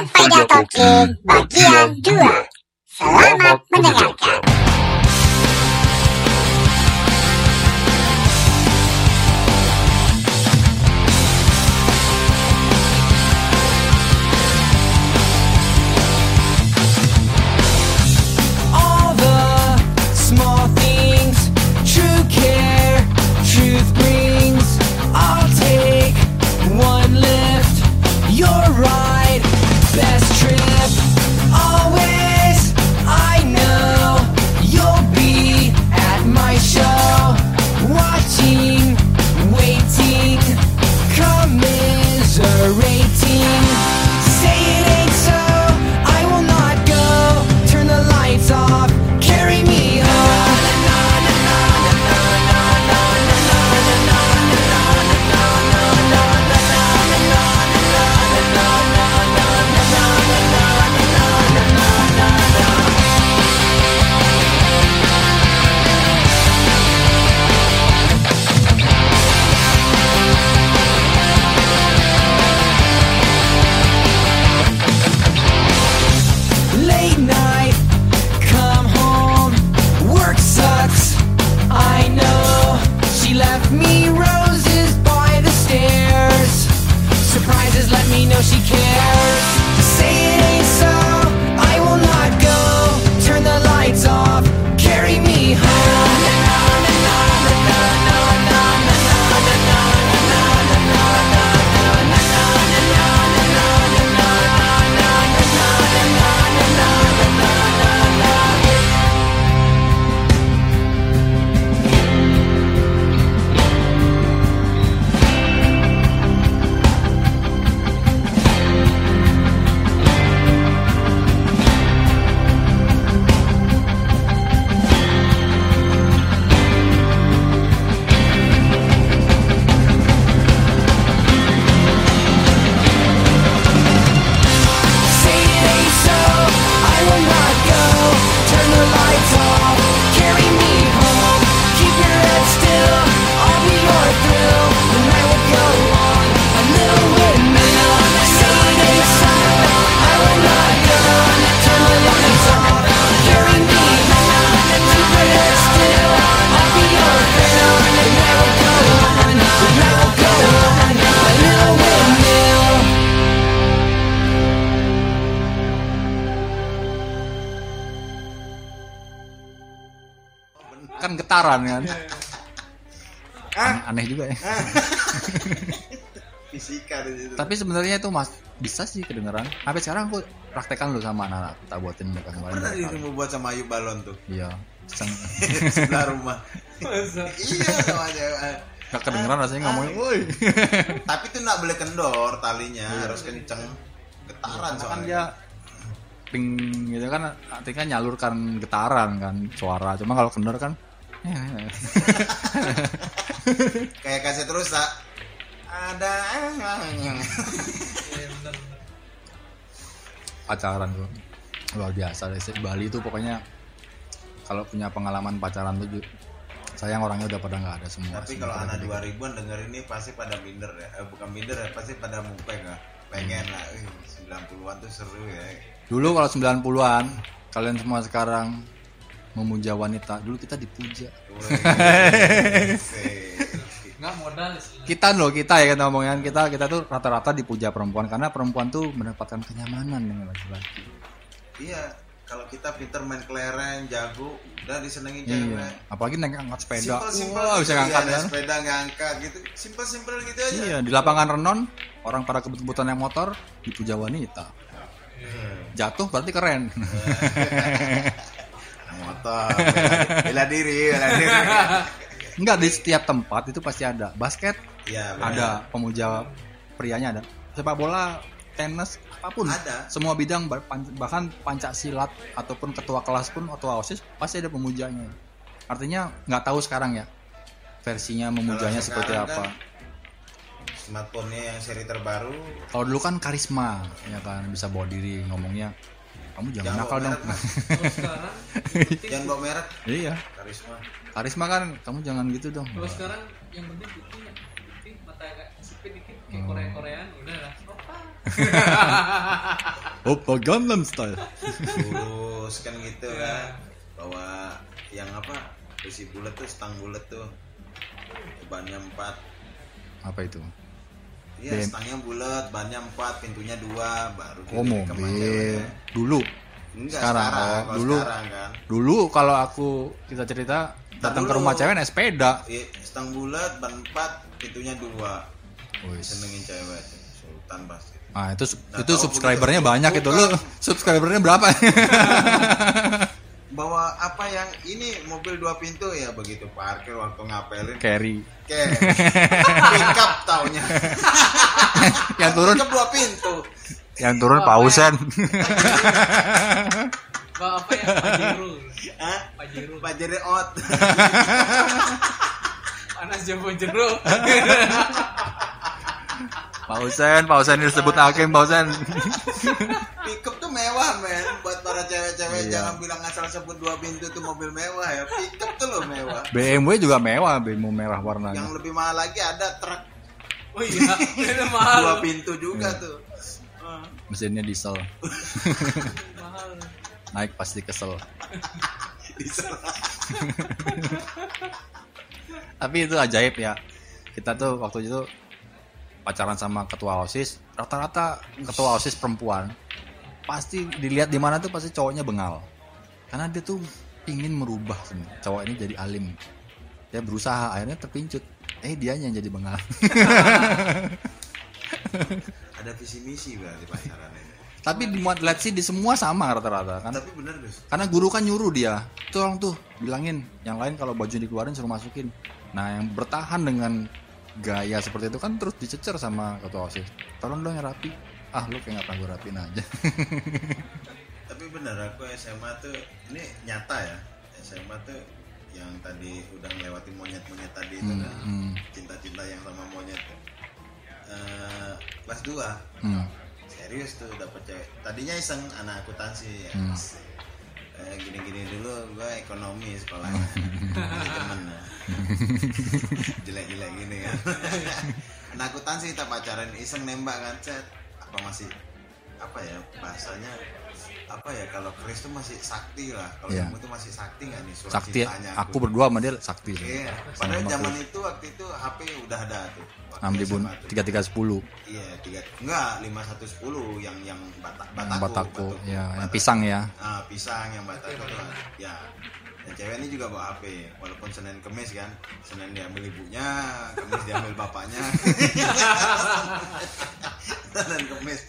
Unfaedah Topik bagian 2. Selamat mendengarkan. Kan getaran kan. Aneh juga ya. Fisika itu. Tapi sebenarnya itu Mas bisa sih kedengeran. Sampai sekarang aku praktekkan lu sama anak-anak, kita buatin mereka kemarin. Pernah itu mau buat sama Ayu Balon tuh. Iya. Sebelah rumah. Iya sama aja. Gak kedengeran rasanya ngomongnya. Tapi itu enggak boleh kendor talinya, harus kenceng. Getaran soalnya. Dia ping gitu kan artinya nyalurkan getaran kan suara. Cuma kalau kendor kan kayak kasih terus tak ada pacaran tuh luar biasa di Bali itu pokoknya. Kalau punya pengalaman pacaran tuh sayang orangnya udah pada nggak ada semua. Tapi kalau anak 2000-an denger ini pasti pada minder ya, bukan minder ya, pasti pada mupeng lah, pengen lah. 90-an tuh seru ya. Dulu kalau 90-an kalian semua sekarang memuja wanita, dulu kita dipuja. Nggak modal sih. Kita ya kan omongan kita tuh rata-rata dipuja perempuan karena perempuan tuh mendapatkan kenyamanan dengan laki-laki. Iya, kalau kita pinter main kelereng, jago, udah disenengin jago. Iya. Apalagi ngangkat sepeda. Wah, bisa ngangkat ya. Sepeda ngangkat gitu, simpel-simpel gitu aja. Iya, di lapangan renon orang pada kebut-kebutan yang motor dipuja wanita. Jatuh berarti keren. Motor bela diri. Enggak, di setiap tempat itu pasti ada basket ya, ada pemuja prianya, ada sepak bola, tenis, apapun ada. Semua bidang, bahkan pancak silat ataupun ketua kelas pun atau OSIS pasti ada pemujanya. Artinya nggak tahu sekarang ya versinya memujanya seperti apa kan? Smartphone-nya yang seri terbaru. Kalau dulu kan karisma ya kan, bisa bawa diri ngomongnya. Kamu jangan nakal dong. Terus sekarang jangan bawa merek. Iya. Karisma kan kamu jangan gitu dong. Kalau sekarang yang penting putih mata agak sipit dikit kayak Korea-Koreaan udah lah. Opa. Oppa Gangnam Style. Terus kan gitu kan. Bawa yang apa? Besi bulat tuh, stang bulat tuh. Bannya 4. Apa itu? Iya, stangnya bulat, bannya 4, pintunya 2, baru gitu kemana. Dulu. Enggak sekarang kalau dulu sekarang, kan? Dulu kalau aku kita cerita datang ke rumah cewek naik sepeda. Iya, stang bulat, ban 4, pintunya 2. Senengin cewek sultan pasti. Ah itu subscribernya banyak itu lo. Subscribernya berapa? Bawa apa yang ini mobil 2 pintu ya begitu parkir waktu ngapelin. Carry. Pickup taunya. Yang turun ke 2 pintu. Yang turun pausen. Bawa apa yang Pajero? Hah? Pajero out. Panas jambu jeruk. Pausen disebut Hakim, Pausen. Pickup tuh mewah, men. Buat para cewek-cewek iya. Jangan bilang asal sebut 2 pintu tuh mobil mewah ya. Pickup tuh loh mewah. BMW juga mewah, BMW merah warnanya. Yang lebih mahal lagi ada truk. Oh iya, itu mahal. 2 pintu juga iya. Tuh. Mesinnya diesel. Mahal. Naik pasti kesel. Diesel. Tapi itu ajaib ya. Kita tuh waktu itu pacaran sama ketua OSIS, rata-rata ketua OSIS perempuan pasti dilihat di mana tuh pasti cowoknya bengal, karena dia tuh ingin merubah cowok ini jadi alim, dia berusaha akhirnya terpincut, dianya yang jadi bengal. Ada visi misi berarti pacaran ini. Tapi dilihat sih di semua sama rata-rata kan. Tapi benar guys. Karena guru kan nyuruh dia, tolong tuh bilangin, yang lain kalau baju dikeluarin suruh masukin. Nah yang bertahan dengan gaya seperti itu kan terus dicecer sama ketua OSIS, tolong dong yang rapi. Ah lu kayak gak pernah gue rapiin aja. Tapi bener aku SMA tuh, ini nyata ya, SMA tuh yang tadi udah ngelewatin monyet-monyet tadi itu kan cinta-cinta yang sama monyet tuh. Kelas 2 serius tuh dapet cewek. Tadinya iseng anak akuntansi ya. Gini-gini dulu gue ekonomi sekolahnya. Temen ya. Jelek-jelek gini kan. Nah akutan sih kita pacaran iseng nembak kan cet. Apa masih apa ya bahasanya apa ya kalau Chris tuh masih sakti lah. Kalau kamu tuh masih sakti gak nih surat sakti, cintanya aku berdua sama dia sakti. Iya padahal zaman itu waktu itu HP udah ada tuh 6310. Iya 5110 yang bataku. Ya, yang pisang ya. Ah pisang yang bataku ya. Dan cewek ini juga bawa HP walaupun Senin Kemis kan. Senin diambil ibunya, Kemis diambil bapaknya. Senin Kemis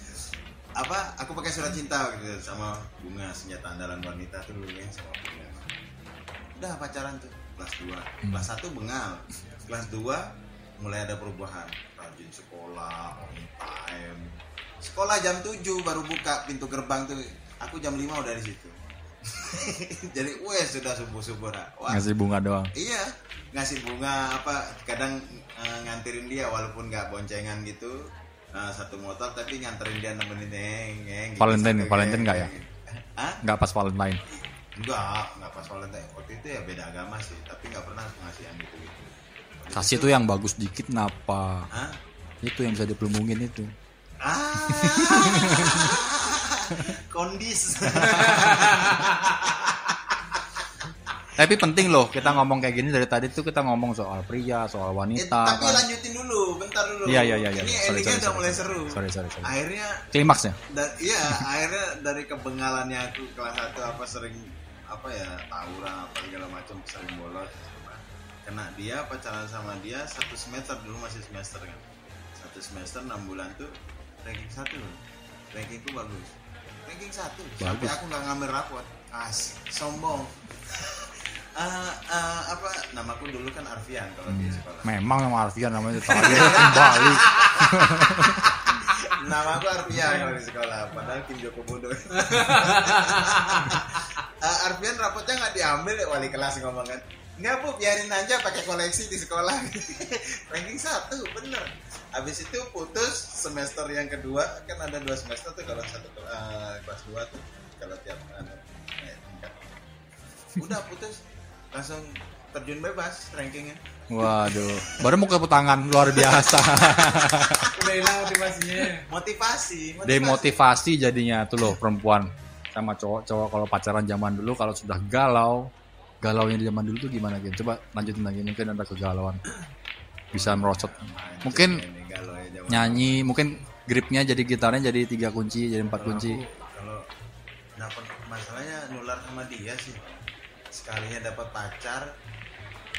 apa aku pakai surat cinta gitu sama bunga senjata andalan wanita tuh dulunya sama bunga. Udah pacaran tuh kelas 2. Kelas 1 bengal. Kelas 2 mulai ada perubahan. Rajin sekolah, on time. Sekolah jam 7 baru buka pintu gerbang tuh. Aku jam 5 udah di situ. Jadi wes sudah subuh-subuh lah. Ngasih bunga doang. Iya, ngasih bunga apa kadang nganterin dia walaupun enggak boncengan gitu. Satu motor tapi nganterin dia nemenin neng. Gitu, Valentine enggak ya? Hah? Enggak pas Valentine. Enggak pas Valentine. Waktu itu ya beda agama sih, tapi enggak pernah pengasihan gitu. Kasih itu yang bagus dikit napa? Hah? Itu yang bisa dipelumungin itu. Kondis. Tapi penting loh kita ngomong kayak gini dari tadi tuh kita ngomong soal pria, soal wanita. Tapi kan. Lanjutin dulu, bentar dulu. Iya. Ini endingnya udah mulai seru. Sorry. Akhirnya klimaksnya. Iya, akhirnya dari kebengalannya aku kelas 1 apa sering apa ya tawuran apa segala macam sering bolos. Kena dia pacaran sama dia 1 semester dulu masih semester kan. 1 semester 6 bulan tuh ranking 1 loh. Rankingku bagus. Ranking 1. Tapi aku enggak ngambil rapot. Asik, sombong. Apa namaku dulu kan Arfian kalau di sekolah. Memang nama Arfian namanya tadi kembali. Namaku Arfian kalau di sekolah, padahal Kim Joko Bodo. Arfian rapotnya enggak diambil ya wali kelas ngomong kan. Enggak Bu, biarin aja pakai koleksi di sekolah. Ranking 1, bener. Habis itu putus semester yang kedua, kan ada 2 semester tuh kalau satu kelas 2 tuh kalau tiap anak. Udah putus langsung terjun bebas rankingnya. Waduh, baru mau tepuk tangan, luar biasa. Udah hilang motivasinya. Motivasi. Demotivasi jadinya tuh loh perempuan sama cowok-cowok kalau pacaran zaman dulu, kalau sudah galaunya di zaman dulu tuh gimana gitu. Coba lanjutin lagi, mungkin ada kegalauan. Bisa merocot. Mungkin nyanyi, mungkin gripnya jadi gitarnya jadi 3 kunci, jadi 4 kunci. Kalau masalahnya nular sama dia sih. Sekalinya dapat pacar,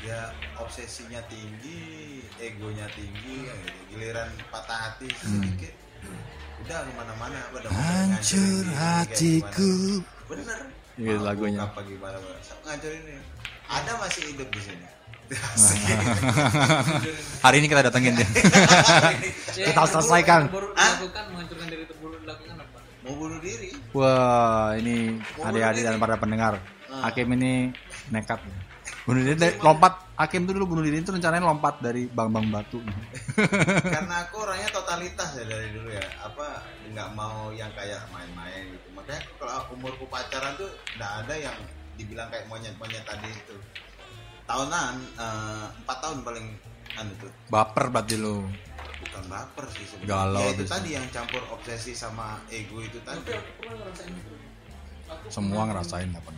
ya obsesinya tinggi, egonya tinggi, giliran patah hati sedikit, udah kemana-mana. Hancur hatiku. Bener. Ini lagunya. Apa gimana? Ngancurin ini. Ada masih hidup di sini. Hari ini kita datengin dia. Kita selesaikan. Lakukan menghancurkan diri terburu lakukan apa? Mau bunuh diri. Wah, ini adik-adik dan para pendengar. Hakim ini nekat. Bunuh diri dari lompat. Hakim tuh dulu bunuh diri itu rencananya lompat dari bang batu. Karena aku orangnya totalitas ya dari dulu ya. Apa nggak mau yang kayak main-main gitu. Makanya kalau umurku pacaran tuh nggak ada yang dibilang kayak monyet-monyet tadi itu. Tahunan 4 tahun paling anu tuh. Baper berarti lo. Bukan baper sih sebenarnya. Galau ya, itu tadi yang campur obsesi sama ego itu tadi. Tapi aku pernah ngerasain itu. Aku semua ngerasain apa?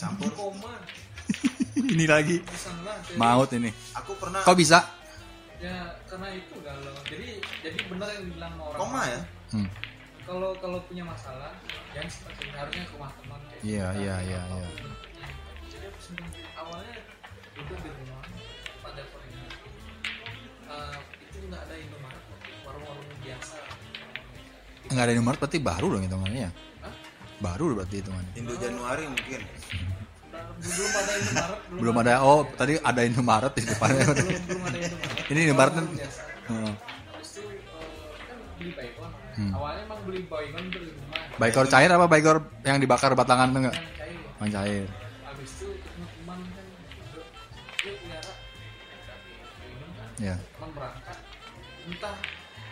Campur koma. Ini lagi maut ini. Aku pernah. Kok bisa? Ya karena itu galau. Jadi benar yang dibilang orang. Koma ya. Kalau punya masalah, yang seharusnya ke rumah teman. Iya. Jadi aku sebenarnya awalnya itu di rumah pada pernah. Itu nggak ada Indomaret, warung-warung biasa. Nggak ada Indomaret berarti baru dong hitungannya. Baru berarti hitungannya. Indo Januari mungkin. Belum ada. Oh, tadi ada Indomaret di depannya. Belum ada Indomaret. Ini Indomaret kan. Terus tuh kan beli baikon. Awalnya emang beli baikon dari rumah. Baikon cair apa baikon yang dibakar batangan tuh enggak? Cair. Habis itu teman kan dia pelihara. Ya. Teman berangkat. Entah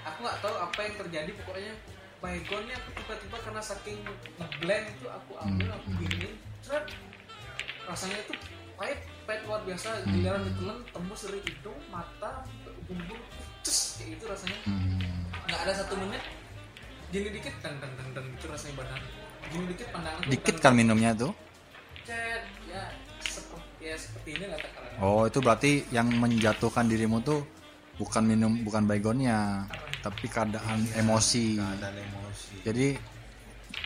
aku enggak tahu apa yang terjadi pokoknya. Baygonnya aku tiba-tiba karena saking ngeblank itu aku ambil, aku gini, seret, rasanya tuh pahit luar biasa, giliran ditelan, tembus dari hidung, mata, bumbung, cus, kayak gitu rasanya. Nggak ada 1 menit, gini dikit, deng, itu rasanya badan. Gini dikit pandangan tuh. Dikit kan minumnya tuh? Cet, ya seperti ini lah takarannya. Oh, itu berarti yang menjatuhkan dirimu tuh bukan minum, bukan baygonnya. Tapi keadaan emosi. Jadi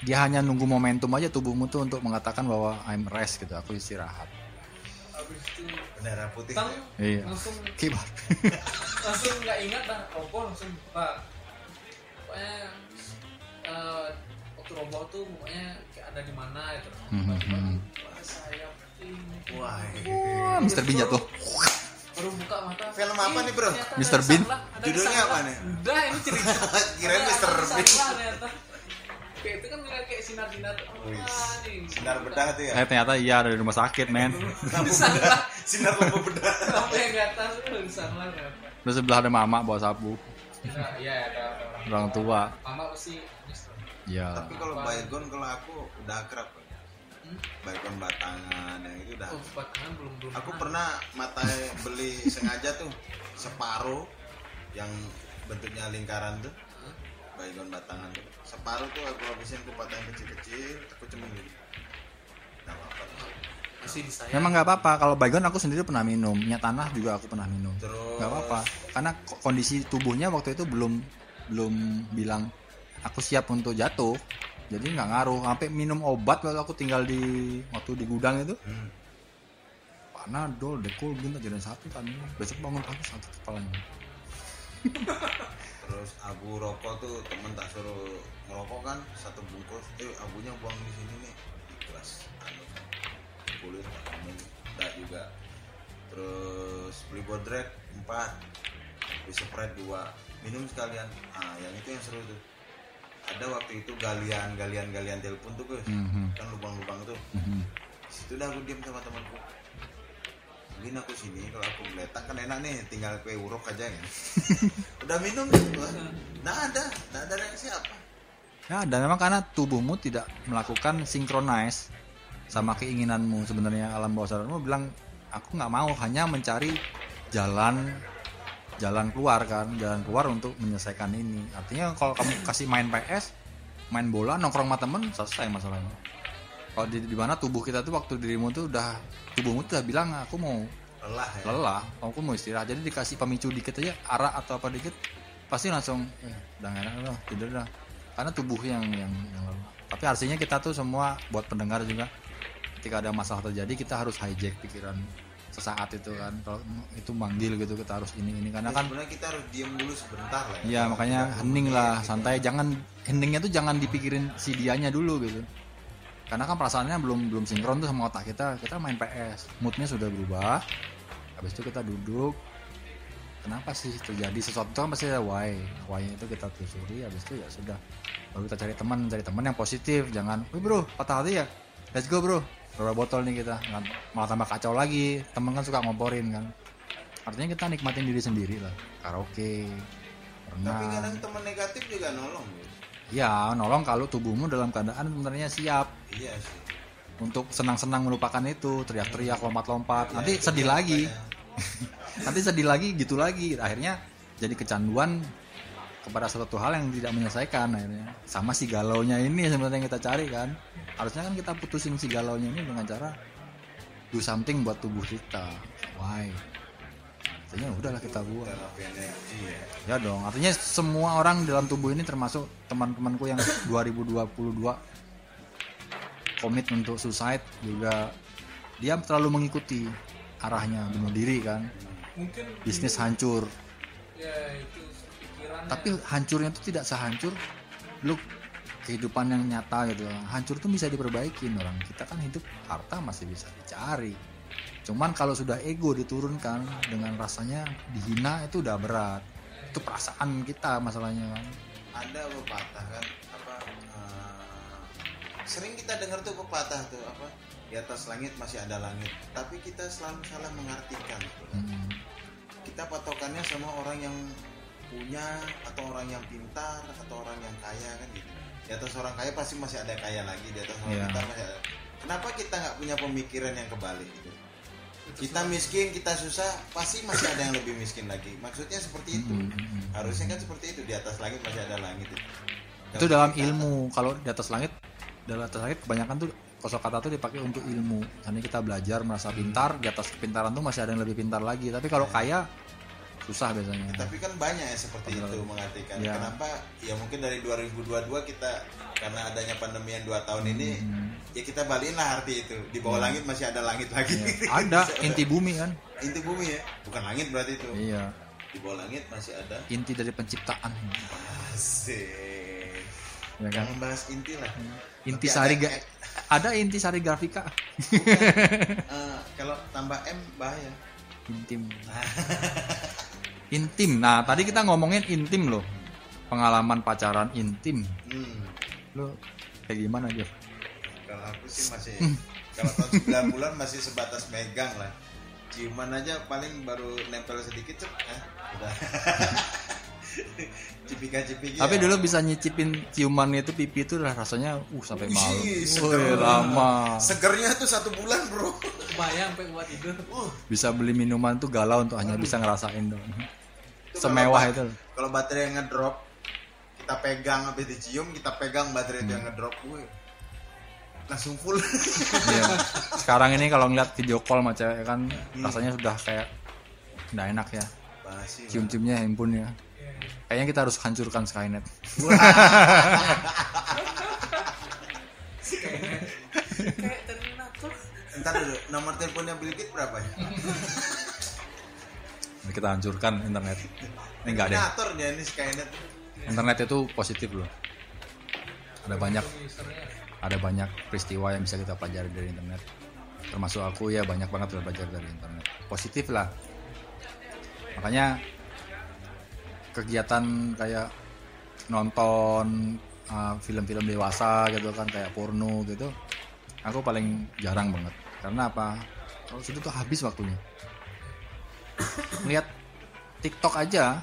dia hanya nunggu momentum aja tubuhmu tuh untuk mengatakan bahwa I'm rest gitu, aku istirahat. Abis itu bendera putih. Iya. Langsung kibar. Langsung nggak ingat dah, roboh langsung. Pokoknya waktu roboh tuh pokoknya kayak ada di mana itu. Wah saya ini. Wah, Mr. Bean jatuh. Baru buka mata. Film apa nih bro? Mr. Bean. Judulnya apa nih? Udah ini cerita. Kirain Mr. Bean. Kayak itu kan kayak sinar-sinar. Sinar bedah tuh ya. Ternyata iya dari rumah sakit men. Sinar lampu bedah. Lampu yang di atas udah disanlar. Terus sebelah ada mama bawa sapu. Iya ada orang tua. Mama mesti. Iya. Tapi kalau baygon kalau aku udah akrab. Baikon batangan yang itu dah. Batangan belum. Aku pernah beli sengaja tuh separuh yang bentuknya lingkaran tuh. Baikon batangan tuh. Separuh tuh aku habisin, aku potong kecil-kecil, aku cuma gini. Enggak apa-apa. Masih disayang. Memang enggak apa-apa kalau baikon aku sendiri pernah minum, minyak tanah juga aku pernah minum. Enggak apa-apa. Karena kondisi tubuhnya waktu itu belum bilang aku siap untuk jatuh. Jadi nggak ngaruh, sampai minum obat kalau aku tinggal di waktu di gudang itu, panadol, dekul, ginta jadi 1 kan, besok bangun pagi sakit kepalanya. Terus abu rokok tuh temen tak suruh ngerokok kan, 1 bungkus, abunya buang di sini nih, di kelas anu kan, kulit nggak juga. Terus beli bodrek 4, beli spread 2, minum sekalian, yang itu yang seru tuh. Ada waktu itu galian telepon tuh guys, kan lubang tuh. Situ dah aku diam sama temanku. Mungkin aku sini kalau aku meletak kan enak nih, tinggal kue urok aja kan. Udah minum tuh, nggak ada yang siapa. Ya, dan memang karena tubuhmu tidak melakukan sinkronize sama keinginanmu sebenarnya alam bawah sadarmu bilang aku nggak mau hanya mencari jalan keluar untuk menyelesaikan ini. Artinya kalau kamu kasih main PS, main bola, nongkrong sama temen, selesai masalahnya. Kalau di mana tubuh kita tuh waktu dirimu tuh udah, tubuhmu tuh udah bilang aku mau lelah, aku mau istirahat. Jadi dikasih pemicu dikit aja, arak atau apa dikit, pasti langsung udah gak enak lah, tidur lah. Karena tubuh yang lelah. Tapi artinya kita tuh semua, buat pendengar juga, ketika ada masalah terjadi kita harus hijack pikiran sesaat itu kan, kalau itu manggil gitu kita harus ini karena kan sebenarnya kita harus diam dulu sebentar lah ya, makanya hening lah, santai gitu. Jangan heningnya tuh jangan dipikirin si dianya dulu gitu, karena kan perasaannya belum sinkron tuh sama otak kita main PS, moodnya sudah berubah, habis itu kita duduk, kenapa sih terjadi sesuatu kan pasti ada why-nya itu kita telusuri, habis itu ya sudah baru kita cari teman yang positif, jangan bro patah hati ya, let's go bro, berapa botol nih kita, malah tambah kacau lagi, temen kan suka ngomporin kan, artinya kita nikmatin diri sendiri lah, karaoke, renang. Tapi kadang temen negatif juga nolong ya, nolong kalau tubuhmu dalam keadaan sebenarnya siap, iya sih, untuk senang-senang melupakan itu, teriak-teriak, lompat-lompat, ya, nanti sedih lagi nanti sedih lagi gitu lagi, akhirnya jadi kecanduan kepada suatu hal yang tidak menyelesaikan akhirnya. Sama si galaunya ini sebenarnya yang kita cari kan. Harusnya kan kita putusin si galaunya ini dengan cara do something buat tubuh kita. Why? Artinya udahlah kita buat. Ya dong, artinya semua orang dalam tubuh ini termasuk teman-temanku yang 2022 komit untuk suicide juga, dia terlalu mengikuti arahnya, bunuh diri kan. Mungkin bisnis hancur. Ya itu. Tapi hancurnya itu tidak sehancur lu kehidupan yang nyata gitu. Hancur tuh bisa diperbaikin orang. Kita kan hidup, harta masih bisa dicari. Cuman kalau sudah ego diturunkan dengan rasanya dihina itu udah berat. Itu perasaan kita masalahnya. Ada pepatah kan sering kita dengar tuh pepatah tuh apa? Di atas langit masih ada langit. Tapi kita selalu salah mengartikan. Kita patokannya sama orang yang punya atau orang yang pintar atau orang yang kaya kan gitu. Di atas orang kaya pasti masih ada kaya lagi, di atas orang pintar masih ada. Kenapa kita nggak punya pemikiran yang kebalik gitu? Kita miskin, kita susah, pasti masih ada yang lebih miskin lagi. Maksudnya seperti itu. Harusnya kan seperti itu, di atas langit masih ada langit. Gitu. Itu dalam ilmu. Kalau di atas langit kebanyakan tuh kosakata tuh dipakai untuk ilmu. Karena kita belajar merasa pintar, di atas kepintaran tuh masih ada yang lebih pintar lagi. Tapi kalau kaya susah biasanya. Tapi kan banyak ya seperti itu mengartikan. Ya. Kenapa? Ya mungkin dari 2022 kita karena adanya pandemi yang 2 tahun ini ya kita balikin lah arti itu. Di bawah langit masih ada langit lagi. Ya. Ada inti bumi kan? Inti bumi ya. Bukan langit berarti itu. Iya. Di bawah langit masih ada inti dari penciptaan. Asik. Ya kan? Jangan bahas inti lah. Inti sari ada inti sari grafika. Kalau tambah M bahaya. Intim. Intim. Nah, tadi kita ngomongin intim loh. Pengalaman pacaran intim. Lo kayak gimana dia? Kalau aku sih masih kalau tahun 9 bulan masih sebatas megang lah. Ciuman aja paling baru nempel sedikit udah. Cipika-cipiki. Tapi dulu bisa nyicipin ciumannya itu pipi itu rasanya sampai malu. Wih, lama. Segernya tuh 1 bulan, bro. Bayang sampai buat tidur. Bisa beli minuman tuh galau untuk hanya bisa ngerasain dong. Semewah itu. Kalau baterai yang ngedrop, kita pegang habis dicium, kita pegang baterai itu yang ngedrop, langsung full. Iya. Sekarang ini kalau ngeliat video call sama cewek kan rasanya sudah kayak enggak enak ya. Bahasi, cium-ciumnya handphone ya. Kayaknya kita harus hancurkan Skynet. Kayak Terminator. Entar dulu, nomor teleponnya Bilkit berapa ya? Kita hancurkan internet. Ini enggak ada. Terminator dia ini Skynet. Internet itu positif loh. Ada banyak peristiwa yang bisa kita pelajari dari internet. Termasuk aku ya banyak banget belajar dari internet. Positif lah. Makanya kegiatan kayak nonton film-film dewasa gitu kan, kayak porno gitu aku paling jarang banget. Karena apa? Kalau situ tuh habis waktunya. Lihat TikTok aja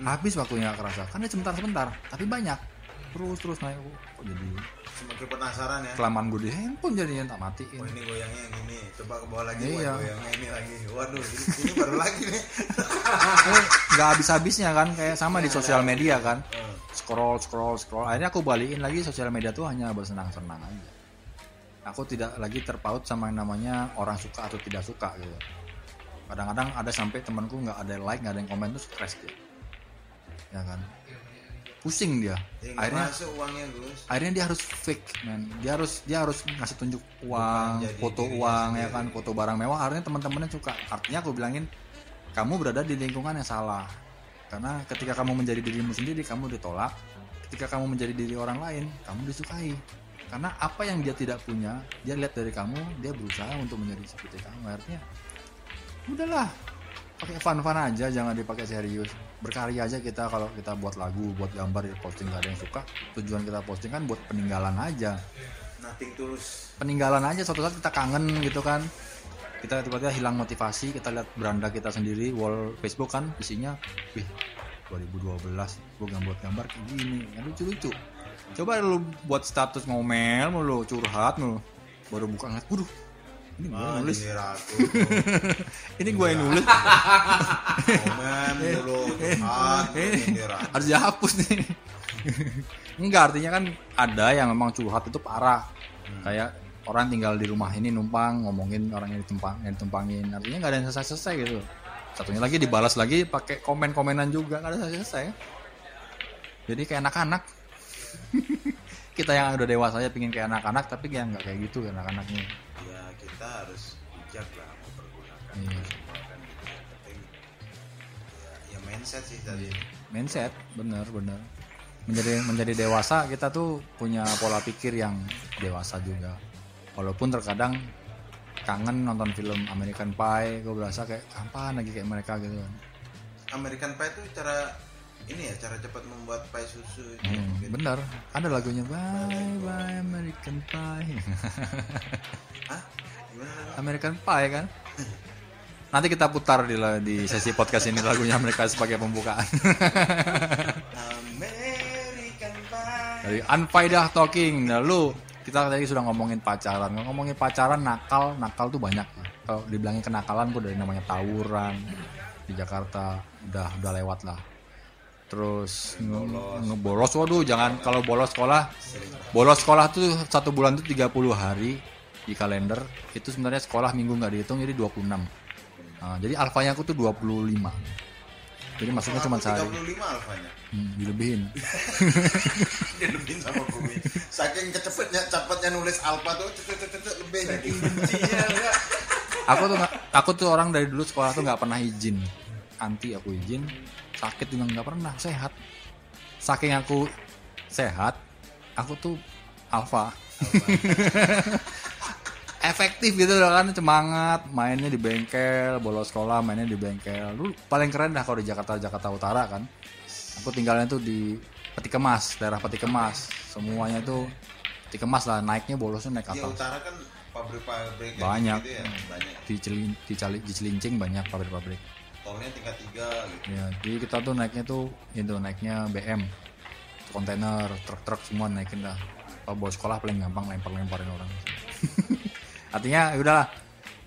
habis waktunya, gak kerasa karena sebentar-sebentar tapi banyak terus naik. Kok jadi Semakin penasaran ya. Kelamaan gue di handphone jadinya tak matiin. Oh ini goyangnya yang gini. Coba ke bawah lagi. Iya. Goyangnya ini lagi. Waduh ini baru lagi nih. Ini gak habis-habisnya kan. Kayak sama di sosial media kan. Scroll. Akhirnya aku balikin lagi, sosial media tuh hanya bersenang-senang aja. Aku tidak lagi terpaut sama yang namanya orang suka atau tidak suka gitu. Kadang-kadang ada sampai temanku gak ada like, gak ada yang komen tuh stres dia. Ya kan. Pusing dia. Akhirnya uangnya, akhirnya dia harus fake, man. Dia harus ngasih tunjuk uang, foto uang ya kan, foto barang mewah. Akhirnya teman-temannya suka. Artinya aku bilangin, kamu berada di lingkungan yang salah. Karena ketika kamu menjadi dirimu sendiri, kamu ditolak. Ketika kamu menjadi diri orang lain, kamu disukai. Karena apa yang dia tidak punya, dia lihat dari kamu, dia berusaha untuk menjadi seperti kamu. Artinya, udahlah. Pakai fun-fun aja, jangan dipakai serius. Berkarya aja kita, kalau kita buat lagu, buat gambar, di posting gak ada yang suka. Tujuan kita posting kan buat peninggalan aja. Nothing tulus. Peninggalan aja, suatu saat kita kangen gitu kan. Kita tiba-tiba hilang motivasi, kita lihat beranda kita sendiri, wall Facebook kan isinya, wih, 2012 gue buat gambar kayak gini, yang lucu-lucu. Coba lu buat status ngomel mulu, curhat mulu. Baru buka ngeliat, waduh, ini gue nulis. Ini gue yang nulis. Komen dulu. Harus dihapus nih. Enggak, artinya kan ada yang memang curhat itu parah. Kayak orang tinggal di rumah ini numpang ngomongin orang yang ditumpangin. Artinya enggak ada yang selesai-selesai gitu. Satunya lagi dibalas lagi pakai komen-komenan juga, enggak ada selesai. Jadi kayak anak-anak. Kita yang udah dewasa aja pengin kayak anak-anak, tapi yang enggak kayak gitu anak-anaknya. Ya kita harus bijak lah mempergunakan semua kan gitu. Penting. Ya mindset sih tadi. Mindset, benar. Menjadi dewasa, kita tuh punya pola pikir yang dewasa juga. Walaupun terkadang kangen nonton film American Pie, gue berasa kayak kapan lagi kayak mereka gitu kan. American Pie tuh cara cepat membuat pie susu itu. Benar, ada lagunya Bye Bye American Pie. Hah? Gimana? American Pie kan? Nanti kita putar di sesi podcast ini lagunya mereka sebagai pembukaan. American Pie. Dari Unfaedah Talking. Nah, kita tadi sudah ngomongin pacaran. Ngomongin pacaran nakal tuh banyak. Kalau dibilangin kenakalan tuh dari namanya tawuran di Jakarta udah lewat lah. Terus ngebolos, waduh jangan. Kalau bolos sekolah tuh 1 bulan tuh 30 hari di kalender. Itu sebenarnya sekolah minggu gak dihitung, jadi 26. Nah, jadi alfanya aku tuh 25. Jadi masuknya cuma sehari. 35 alfanya? Dilebihin. Dilebihin sama gue. Saking cepetnya nulis alfa tuh lebih dari bencinya. Aku tuh orang dari dulu sekolah tuh gak pernah izin. Anti aku izin. Sakit juga nggak pernah, sehat. Saking aku sehat, aku tuh alpha. Efektif gitu kan, semangat, mainnya di bengkel, bolos sekolah mainnya di bengkel. Dulu paling keren dah kalau di Jakarta Utara kan. Aku tinggalnya tuh di Petikemas, daerah Petikemas. Semuanya tuh Petikemas lah, naiknya bolosnya naik atas. Di utara kan pabrik-pabrik banyak. Gitu ya, banyak. Di Cilincing banyak pabrik-pabrik. Tahunnya tingkat 3 gitu. Ya, jadi kita tuh naiknya BM, kontainer, truk-truk semua naikin dah. Kalau bawa sekolah paling gampang lempar-lemparin orang. Artinya udahlah,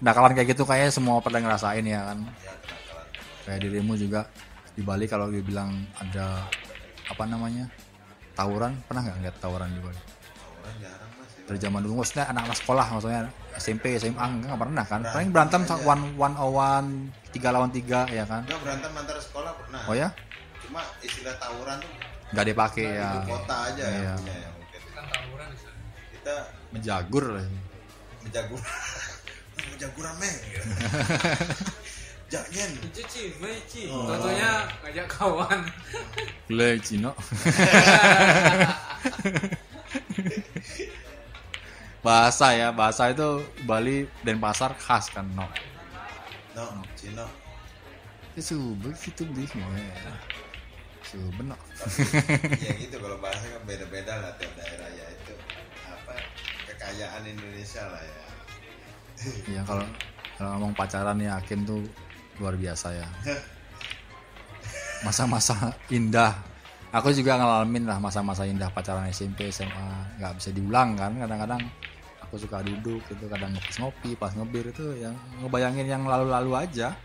nakalan kayak gitu kayaknya semua pernah ngerasain ya kan. Ya, kayak dirimu juga di Bali kalau dibilang ada tawuran, pernah nggak lihat tawuran di Bali? Tawuran jarang mas. Ya. Dari zaman dulu maksudnya anak-anak sekolah maksudnya. SMP, SMA nggak pernah kan? Paling berantem 1-on-1, 3 lawan 3 ya kan? Nggak berantem antar sekolah pernah. Oh ya? Cuma istilah tawuran tuh nggak dipakai ya. Di kota aja ya. Kita tawuran kita menjagur lah. Menjaguran meh. Jangan. Cici, meci. Contohnya ngajak kawan. Leh Cino. Bahasa itu Bali Denpasar khas kan, no, Cina. Itu begitu bisnya. Benar. Ya gitu, kalau bahasa kan beda-beda lah tiap daerah ya itu. Apa kekayaan Indonesia lah ya. Ya kalau ngomong pacaran ya Hakim tuh luar biasa ya. Masa-masa indah Aku juga ngalamin lah masa-masa indah pacaran SMP, SMA. Gak bisa diulang kan, kadang-kadang aku suka duduk gitu, kadang ngopi, pas ngebir itu yang ngebayangin yang lalu-lalu aja.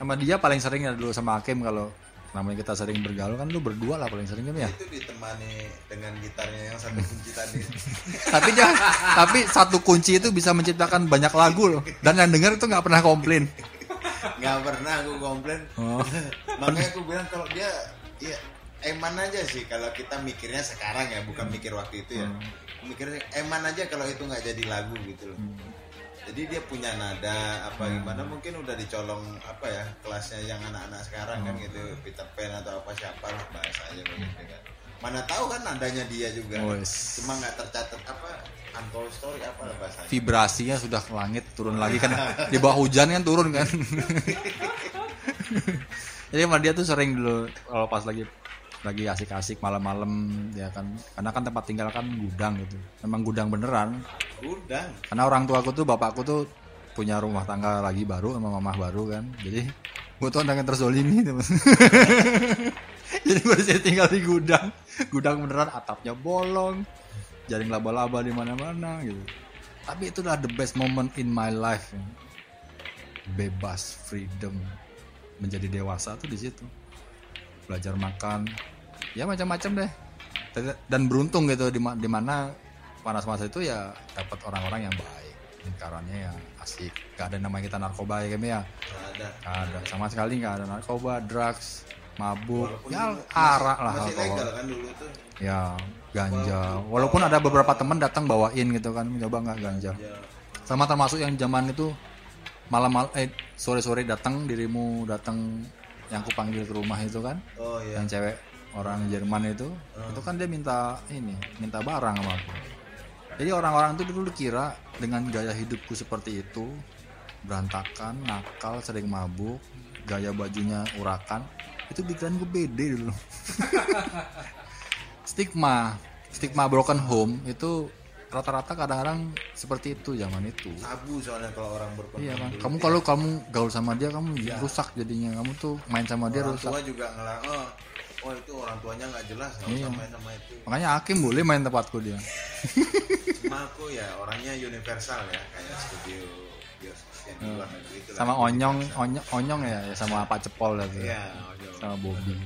Sama dia paling sering dulu sama Hakim, kalau namanya kita sering bergaul kan, lu berdua lah paling sering kan ya. Itu ditemani dengan gitarnya yang satu kunci tadi. Tapi satu kunci itu bisa menciptakan banyak lagu loh. Dan yang denger itu nggak pernah komplain. Nggak pernah aku komplain. Oh. Makanya aku bilang kalau dia, ya eman aja sih kalau kita mikirnya sekarang ya, bukan mikir waktu itu ya. Mikirnya eman aja kalau itu nggak jadi lagu gitu loh. Jadi dia punya nada apa gimana, mungkin udah dicolong apa ya kelasnya yang anak-anak sekarang kan gitu, Peter Pan atau apa siapa lah bahasanya begitu kan. Mana tahu kan nadanya dia juga. Oh, yes. Cuma nggak tercatat apa untold story apa bahasanya. Vibrasinya sudah ke langit turun lagi kan, di bawah hujan kan turun kan. Jadi sama dia tuh sering dulu kalau pas lagi asik-asik malam-malam ya kan, karena kan tempat tinggal kan gudang gitu, memang gudang beneran gudang, karena orang tua aku tuh, bapakku tuh punya rumah tangga lagi baru sama mamah baru kan, jadi gue tuh orang yang terzolimi teman. Jadi gue disini tinggal di gudang beneran, atapnya bolong, jaring laba-laba di mana-mana gitu. Tapi itu adalah the best moment in my life, bebas, freedom, menjadi dewasa tuh di situ. Belajar makan, ya macam-macam deh. Dan beruntung gitu di mana pada masa itu ya dapat orang-orang yang baik, lingkarannya ya asik. Gak ada namanya kita narkoba ya kami ya. Gak ada. Sama sekali gak ada narkoba, drugs, mabuk, walaupun ya arak lah. Masih legal kan dulu tuh. Ya ganja. Walaupun ada beberapa teman datang bawain gitu kan, coba nggak ganja. Sama termasuk yang zaman itu malam sore-sore datang, dirimu datang. Yang aku panggil ke rumah itu kan, oh, iya. Yang cewek orang Jerman itu, itu kan dia minta barang sama aku. Jadi orang-orang itu dulu kira dengan gaya hidupku seperti itu, berantakan, nakal, sering mabuk, gaya bajunya urakan, itu pikiran gue beda dulu. stigma broken home itu rata-rata kadang-kadang seperti itu zaman itu. Tabu soalnya kalau orang berpengaruh. Iya kan. Kamu kalau kamu gaul sama dia kamu ya rusak jadinya. Kamu tuh main sama orang dia rusak. Orang tua juga ngelang. Oh itu orang tuanya nggak jelas. Iya. Main sama itu. Makanya Hakim boleh main tempatku dia. Cuma aku ya orangnya universal ya, kayak studio bioskop yang di luar negeri itu. Sama onyong ya sama Pak Cepol gitu. Iya. Sama Bobby.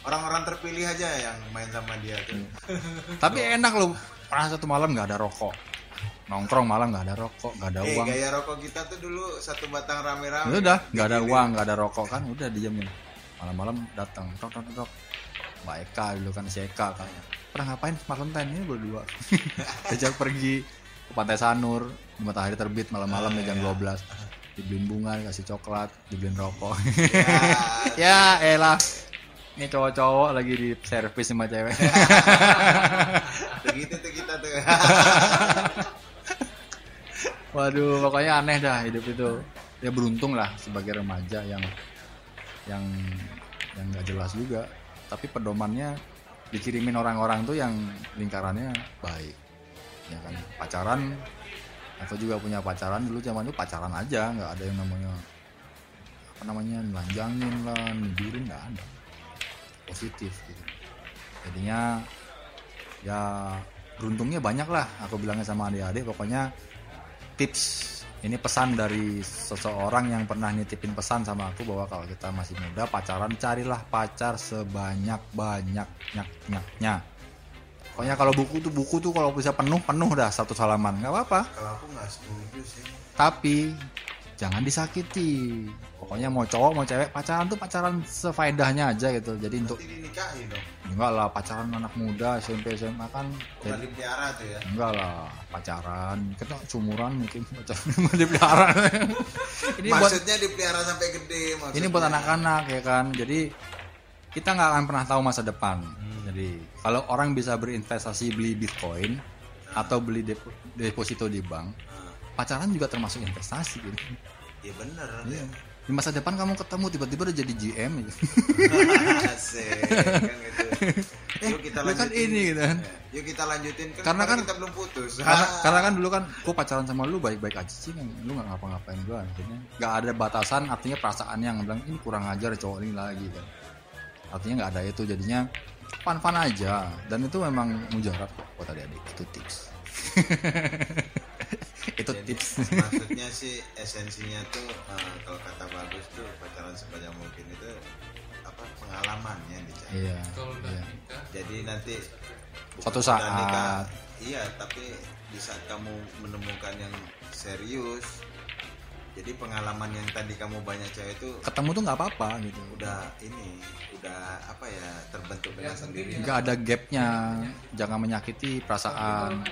Orang-orang terpilih aja yang main sama dia tuh. Tapi enak loh. Pernah satu malam nggak ada rokok, nongkrong malam nggak ada rokok, nggak ada uang. Gaya rokok kita tuh dulu satu batang rame-rame. Itu udah nggak ada uang, nggak ada rokok kan, udah dijamin. Malam-malam datang, tok. Mbak Eka dulu kan, si Eka kan. Pernah ngapain malam tadi ini berdua? Ajak pergi ke Pantai Sanur, matahari terbit malam-malam ya jam 12. Dibeliin bunga, kasih coklat, dibeliin rokok. Ya, elah. Ini cowok-cowok lagi di servis sama cewek. Begitu tuh kita tuh. Waduh, pokoknya aneh dah hidup itu. Ya beruntung lah sebagai remaja yang nggak jelas juga. Tapi pedomannya dikirimin orang-orang tuh yang lingkarannya baik. Ya kan, pacaran. Aku juga punya pacaran dulu zaman itu, pacaran aja, nggak ada yang namanya nelanjangin lah, nidurin, nggak ada. Positif gitu. Jadinya ya beruntungnya banyak lah. Aku bilangnya sama adik-adik, pokoknya tips ini, pesan dari seseorang yang pernah nitipin pesan sama aku, bahwa kalau kita masih muda pacaran, carilah pacar sebanyak-banyaknya. Pokoknya kalau buku tuh kalau bisa penuh dah satu halaman, nggak apa-apa. Kalau aku nggak setuju sih. Tapi jangan disakiti. Pokoknya mau cowok mau cewek, pacaran tuh pacaran sefaedahnya aja gitu. Jadi nanti untuk dinikahi dong. Enggak lah, pacaran anak muda SMP SMA kan jadi pelihara tuh ya. Enggak lah, pacaran kita sumuran mungkin pacaran dipelihara. Ini maksudnya dipelihara sampai gede maksudnya. Ini buat anak-anak ya kan. Jadi kita nggak akan pernah tahu masa depan. Jadi kalau orang bisa berinvestasi, beli Bitcoin atau beli deposito di bank, pacaran juga termasuk investasi gitu. Ya bener ya. Di masa depan kamu ketemu tiba-tiba udah jadi GM gitu. Asik kan gitu. Yuk kita lanjutin kan ini gitu kan. Yuk kita lanjutin karena kan kita belum putus. Karena kan dulu kan aku pacaran sama lu baik-baik aja sih kan. Lu enggak ngapa-ngapain gua akhirnya. Enggak ada batasan, artinya perasaan yang bilang ini kurang ajar cowok ini lagi kan. artinya nggak ada itu, jadinya fun-fun aja, dan itu memang mujarab buat adik-adik. Itu tips. Itu jadi, tips maksudnya sih esensinya tuh kalau kata bagus tuh pacaran sebanyak mungkin itu apa pengalamannya dicari. Iya, iya. Jadi nanti suatu saat nikah, iya, tapi di saat kamu menemukan yang serius, jadi pengalaman yang tadi kamu banyak cewek itu ketemu tuh nggak apa-apa gitu. Udah ini, udah apa ya, terbentuk dengan sendiri. Nggak ada gapnya, jangan menyakiti perasaan.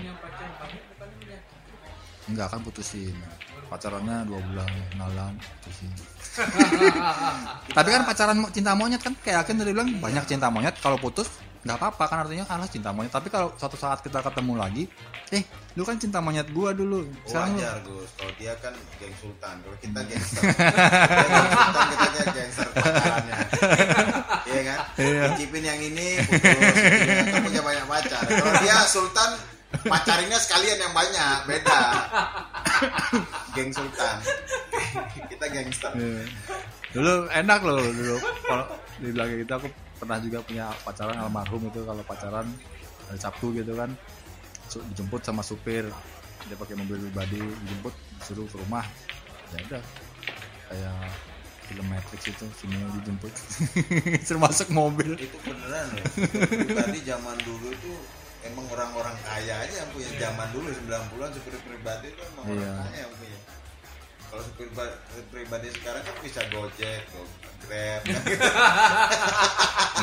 Nggak akan putusin. Pacarannya 2 bulan kenalan putusin. Tapi kan pacaran cinta monyet kan kayak akhirnya dia bilang banyak cinta monyet, kalau putus nggak apa-apa kan, artinya kalah cinta monyet. Tapi kalau suatu saat kita ketemu lagi, lu kan cinta monyet gua dulu. Wajar Gus, kalau dia kan geng sultan, kalau kita gangster. Sultan, kita kayak gangster pacarannya. Iya kan? Cipin yang ini, putus, punya banyak pacar. Kalau dia sultan, pacarnya sekalian yang banyak, beda. Geng sultan, kita gangster. Dulu enak loh dulu. Kalau di belakang kita aku pernah juga punya pacaran almarhum itu, kalau pacaran hari Sabtu gitu kan, dijemput sama supir, dia pakai mobil pribadi, dijemput disuruh ke rumah, ya udah kayak film Matrix itu, sini dijemput, termasuk mobil. Itu beneran loh. Tadi zaman dulu itu emang orang-orang kaya aja yang punya, zaman dulu 90-an supir pribadi itu emang orang kaya yang punya. Kalau supir pribadi sekarang kan bisa Gojek, Grab, kan gitu.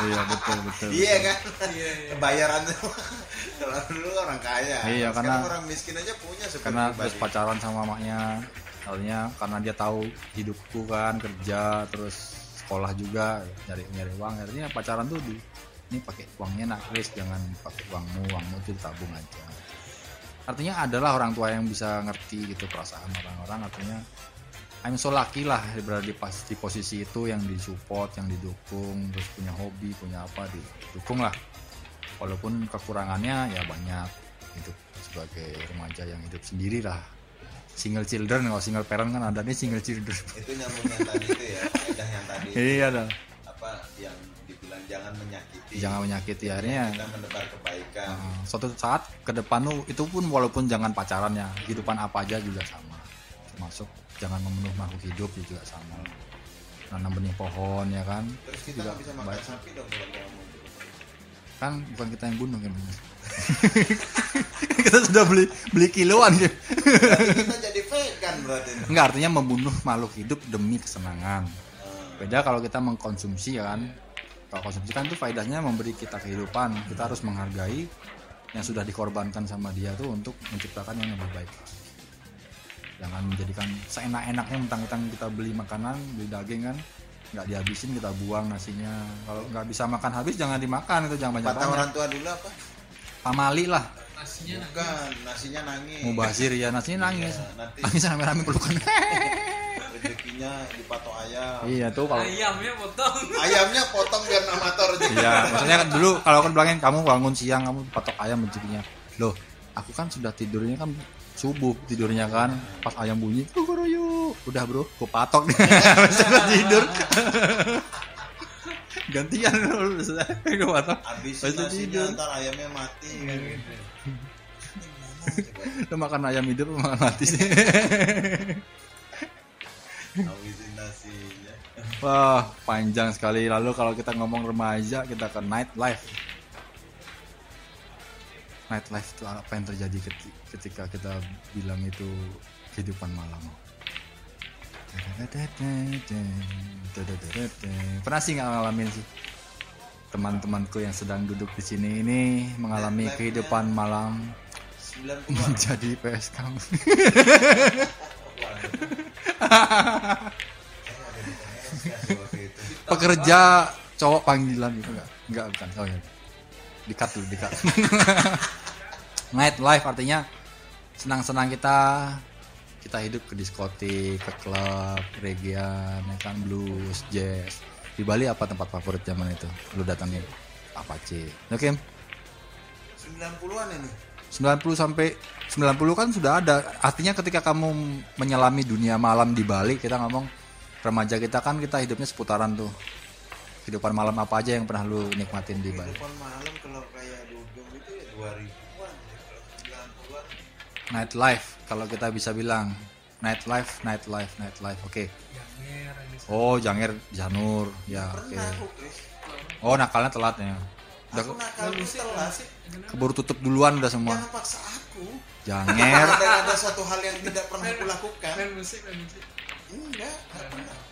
Iya betul. Iya kan? Iya. Bayaran tuh. Kalau dulu orang kaya. Iya, sekarang karena orang miskin aja punya supir karena pribadi. Terus pacaran sama maknya, soalnya karena dia tahu hidupku kan, kerja terus sekolah juga, nyari uang. Akhirnya pacaran tuh ini pakai uangnya nak Chris, jangan pakai uangmu itu ditabung aja. Artinya adalah orang tua yang bisa ngerti gitu perasaan orang-orang, artinya I'm so lucky lah berada di posisi itu, yang disupport, yang didukung, terus punya hobi, punya apa, didukung lah. Walaupun kekurangannya ya banyak, hidup sebagai remaja yang hidup sendiri lah. Single children, kalau single parent kan ada nih single children. Itu nyambungnya tadi itu ya, faedah yang tadi. Iya dah. Apa yang dibilang jangan menyakiti akhirnya kita menebar kebaikan. Suatu saat ke depan lu itu pun, walaupun jangan pacaran ya, kehidupan apa aja juga sama, termasuk jangan membunuh makhluk hidup juga sama, nanam benih pohon ya kan. Terus kita nggak bisa makan sapi dong kan, bukan kita yang bunuh kan. Kita sudah beli kiloan gitu. Kita jadi vegan berarti. Enggak, artinya membunuh makhluk hidup demi kesenangan. Beda kalau kita mengkonsumsi kan. Kalau konsumsi kan itu faedahnya memberi kita kehidupan. Kita harus menghargai yang sudah dikorbankan sama dia tuh untuk menciptakan yang lebih baik. Jangan menjadikan seenak-enaknya, mentang-mentang kita beli makanan, beli daging kan, nggak dihabisin kita buang nasinya. Kalau nggak bisa makan habis jangan dimakan, itu jangan banyak-banyak. Kata orang tua dulu apa? Pamali lah. Nasinya bukan, nasinya nangis. Mubazir ya, nasinya nangis. Nangis rame-rame pelukan. Rezekinya dipatok ayam. Iya tuh, kalau ayamnya potong biar amator. Iya, maksudnya kan dulu kalau aku bilangin kamu bangun siang kamu patok ayam rezekinya. Loh, aku kan sudah tidurnya kan subuh tidurnya kan, pas ayam bunyi, udah bro, aku patok deh. Sudah tidur. Gantian dulu sudah aku patok. Habis tidur entar ayamnya mati kan gitu. Lu makan ayam hidup, lu makan mati sih. Wah, panjang sekali. Lalu kalau kita ngomong remaja, kita ke nightlife. Nightlife itu apa yang terjadi ketika kita bilang itu kehidupan malam? Pernah sih nggak ngalamin sih? Teman-temanku yang sedang duduk di sini ini mengalami kehidupan malam menjadi PS kamu. Pekerja cowok panggilan itu enggak bukan. Oh ya. Dikat dulu, dikat. Night life artinya senang-senang kita hidup ke diskotik, ke klub, reggae, nekan blues, jazz. Di Bali apa tempat favorit zaman itu? Lu datangin apa sih? Oke. 90-an ini. 90 sampai 90 kan sudah ada. Artinya ketika kamu menyelami dunia malam di Bali, kita ngomong remaja kita kan, kita hidupnya seputaran tuh. kehidupan malam apa aja yang pernah lu nikmatin di Bali? Kehidupan malam kalau kayak dugem itu ya 2000-an, 90-an. Nightlife, kalau kita bisa bilang nightlife. Oke. Okay. Oh, Janger, Janur, ya oke. Okay. Oh, nakalnya telatnya. Udah nakal sih. Keburu tutup duluan udah semua. Jangan paksa aku. Janger. Ada suatu hal yang tidak pernah aku lakukan. Main musik. Enggak.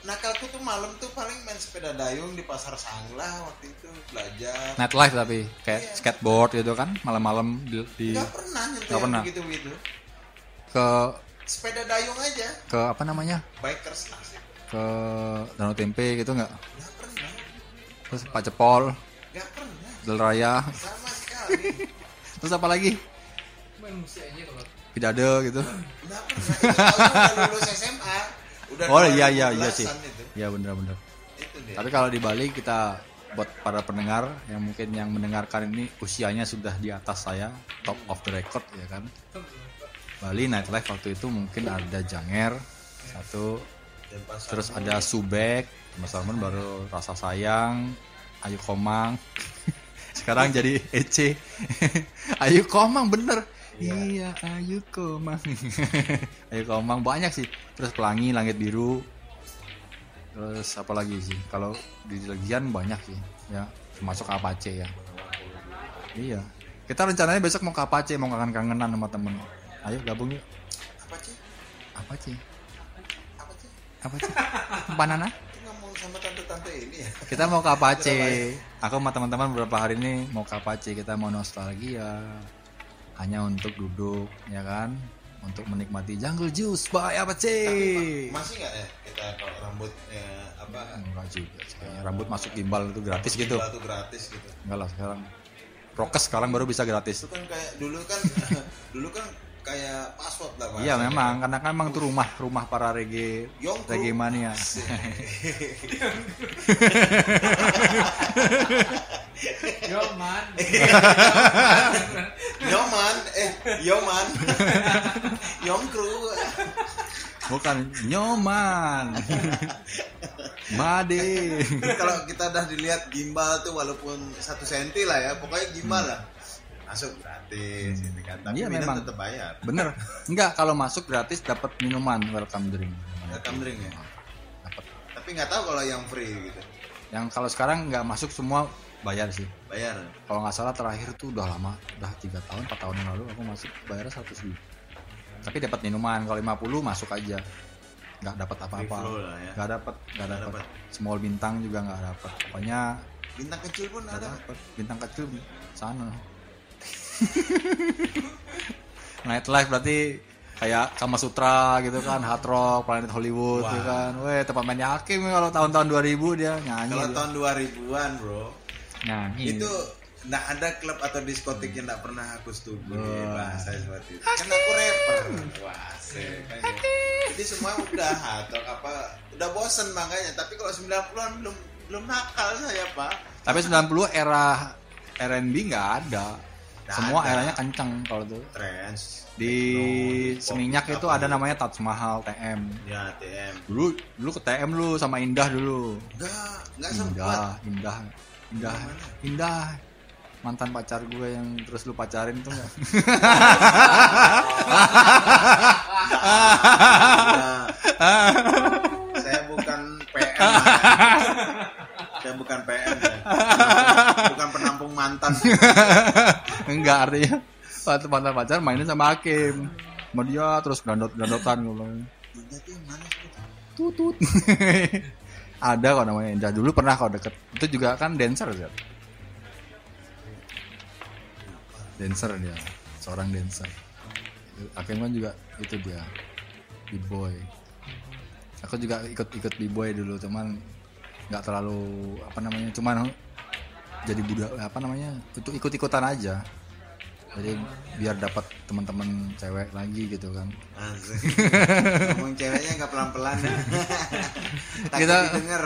Nakalku tuh malam tuh paling main sepeda dayung di pasar Sanglah waktu itu, belajar. Nightlife tapi kayak iya, skateboard gitu kan, malam-malam di. Enggak pernah. Gitu-gitu. Ke sepeda dayung aja. Ke apa namanya? Bikers Taxi. Ke Danau Tempe gitu enggak? Enggak pernah. Terus Pak Cepol. Enggak pernah. Del Raya. Sama sekali. Terus apa lagi? Main musik aja kalau. Pidade gitu. Enggak pernah. Kalau lulus SMA udah. Oh iya sih. Iya benar. Tapi kalau di Bali kita buat para pendengar yang mungkin yang mendengarkan ini usianya sudah di atas saya, top of the record ya kan. Bali nightlife waktu itu mungkin ada Janger satu, terus ada Subek, Mas Salman baru Rasa Sayang, Ayu Komang. Sekarang jadi EC. Ayu Komang bener. Iya, Ayu Komang banyak sih. Terus Pelangi, Langit Biru. Terus apa lagi sih? Kalau di Legian banyak sih, ya. Termasuk Apache ya. Iya. Kita rencananya besok mau ke Apache, mau kangen-kangenan sama temen. Ayo gabung yuk. Apache? Banana? Ngomong sama tante-tante ini ya. Kita mau ke Apache. Aku sama teman-teman beberapa hari ini mau ke Apache. Kita mau nostalgia. Hanya untuk duduk, ya kan? Untuk menikmati Jungle Juice by Apache. Masih nggak ya kita kalau rambutnya apa? Enggak juga. Rambut masuk gimbal itu gratis gitu. Enggak lah sekarang. Prokes sekarang baru bisa gratis. Itu kan kayak dulu kan kayak password lah. Iya memang, karena kan memang itu rumah para reggae mania. Nyoman. Made. Kalau kita dah dilihat gimbal tuh walaupun 1 cm lah ya, pokoknya gimbal lah. Masuk gratis, ini kan. Tapi ya, minum tetap bayar. Bener. Enggak, kalau masuk gratis dapat minuman welcome drink ya. Dapat. Tapi enggak tahu kalau yang free gitu. Yang kalau sekarang enggak masuk semua bayar sih. Bayar. Kalau nggak salah terakhir tuh udah lama, udah 3 tahun, 4 tahun yang lalu aku masuk bayar 100.000. Tapi dapat minuman. Kalau 50 masuk aja. Nggak dapat apa-apa. Nggak dapat. Small bintang juga nggak dapat. Pokoknya bintang kecil pun nggak dapat. Bintang kecil sana. Nightlife berarti kayak Kama Sutra gitu kan, Hard Rock, Planet Hollywood gitu kan. Weh, tempat mainnya Hakim kalau tahun-tahun 2000 dia nyanyi. Kalau tahun 2000-an, Bro. Nyanyi. Itu nggak ada klub atau diskotik yang nggak pernah aku studi bahasa seperti itu. Kan aku rapper. Wah, jadi semua udah atau apa udah bosen makanya. Tapi kalau 90-an belum nakal saya, Pak. Tapi 90 era R&B nggak ada. Semua eranya kenceng kalau tuh. Trends. Di Seminyak itu ada namanya Taj Mahal TM. Ya, TM. Dulu ke TM lu sama Indah dulu. Enggak sempat. Indah. Mantan pacar gue yang terus lu pacarin tuh enggak. Saya bukan PM. Saya bukan PM. Bukan penampung mantan. Enggak, artinya mantan pacar mainnya sama Hakim. Sama dia terus gandotan gitu. Tutut. Ada kok namanya Indah. Dulu pernah kok deket. Itu juga kan dancer ya. Dancer dia. Seorang dancer. Hakim kan juga itu dia. B-boy. Aku juga ikut B-boy dulu, cuman enggak terlalu cuman jadi budak itu ikut-ikutan aja. Jadi biar dapat teman-teman cewek lagi gitu kan. Ngomong ceweknya enggak pelan-pelan. Kita denger.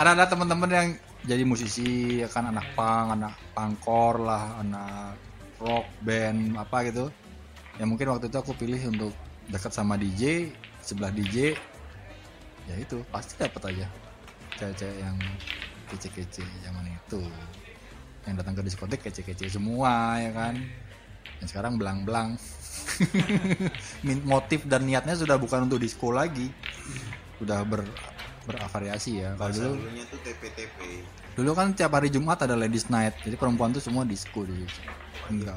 Ada teman-teman yang jadi musisi ya kan, anak punk, anak punkor lah, anak rock band apa gitu. Ya mungkin waktu itu aku pilih untuk dekat sama DJ, sebelah DJ. Ya itu pasti dapat aja cewek-cewek yang kece-kece zaman itu. Yang datang ke diskotik kece-kece semua ya kan. Dan sekarang belang-belang. Motif dan niatnya sudah bukan untuk disco lagi. Sudah bervariasi ya. Kalau dulunya tuh TP-TP. Dulu kan tiap hari Jumat ada ladies night. Jadi perempuan tuh semua disco dulu. Enggak.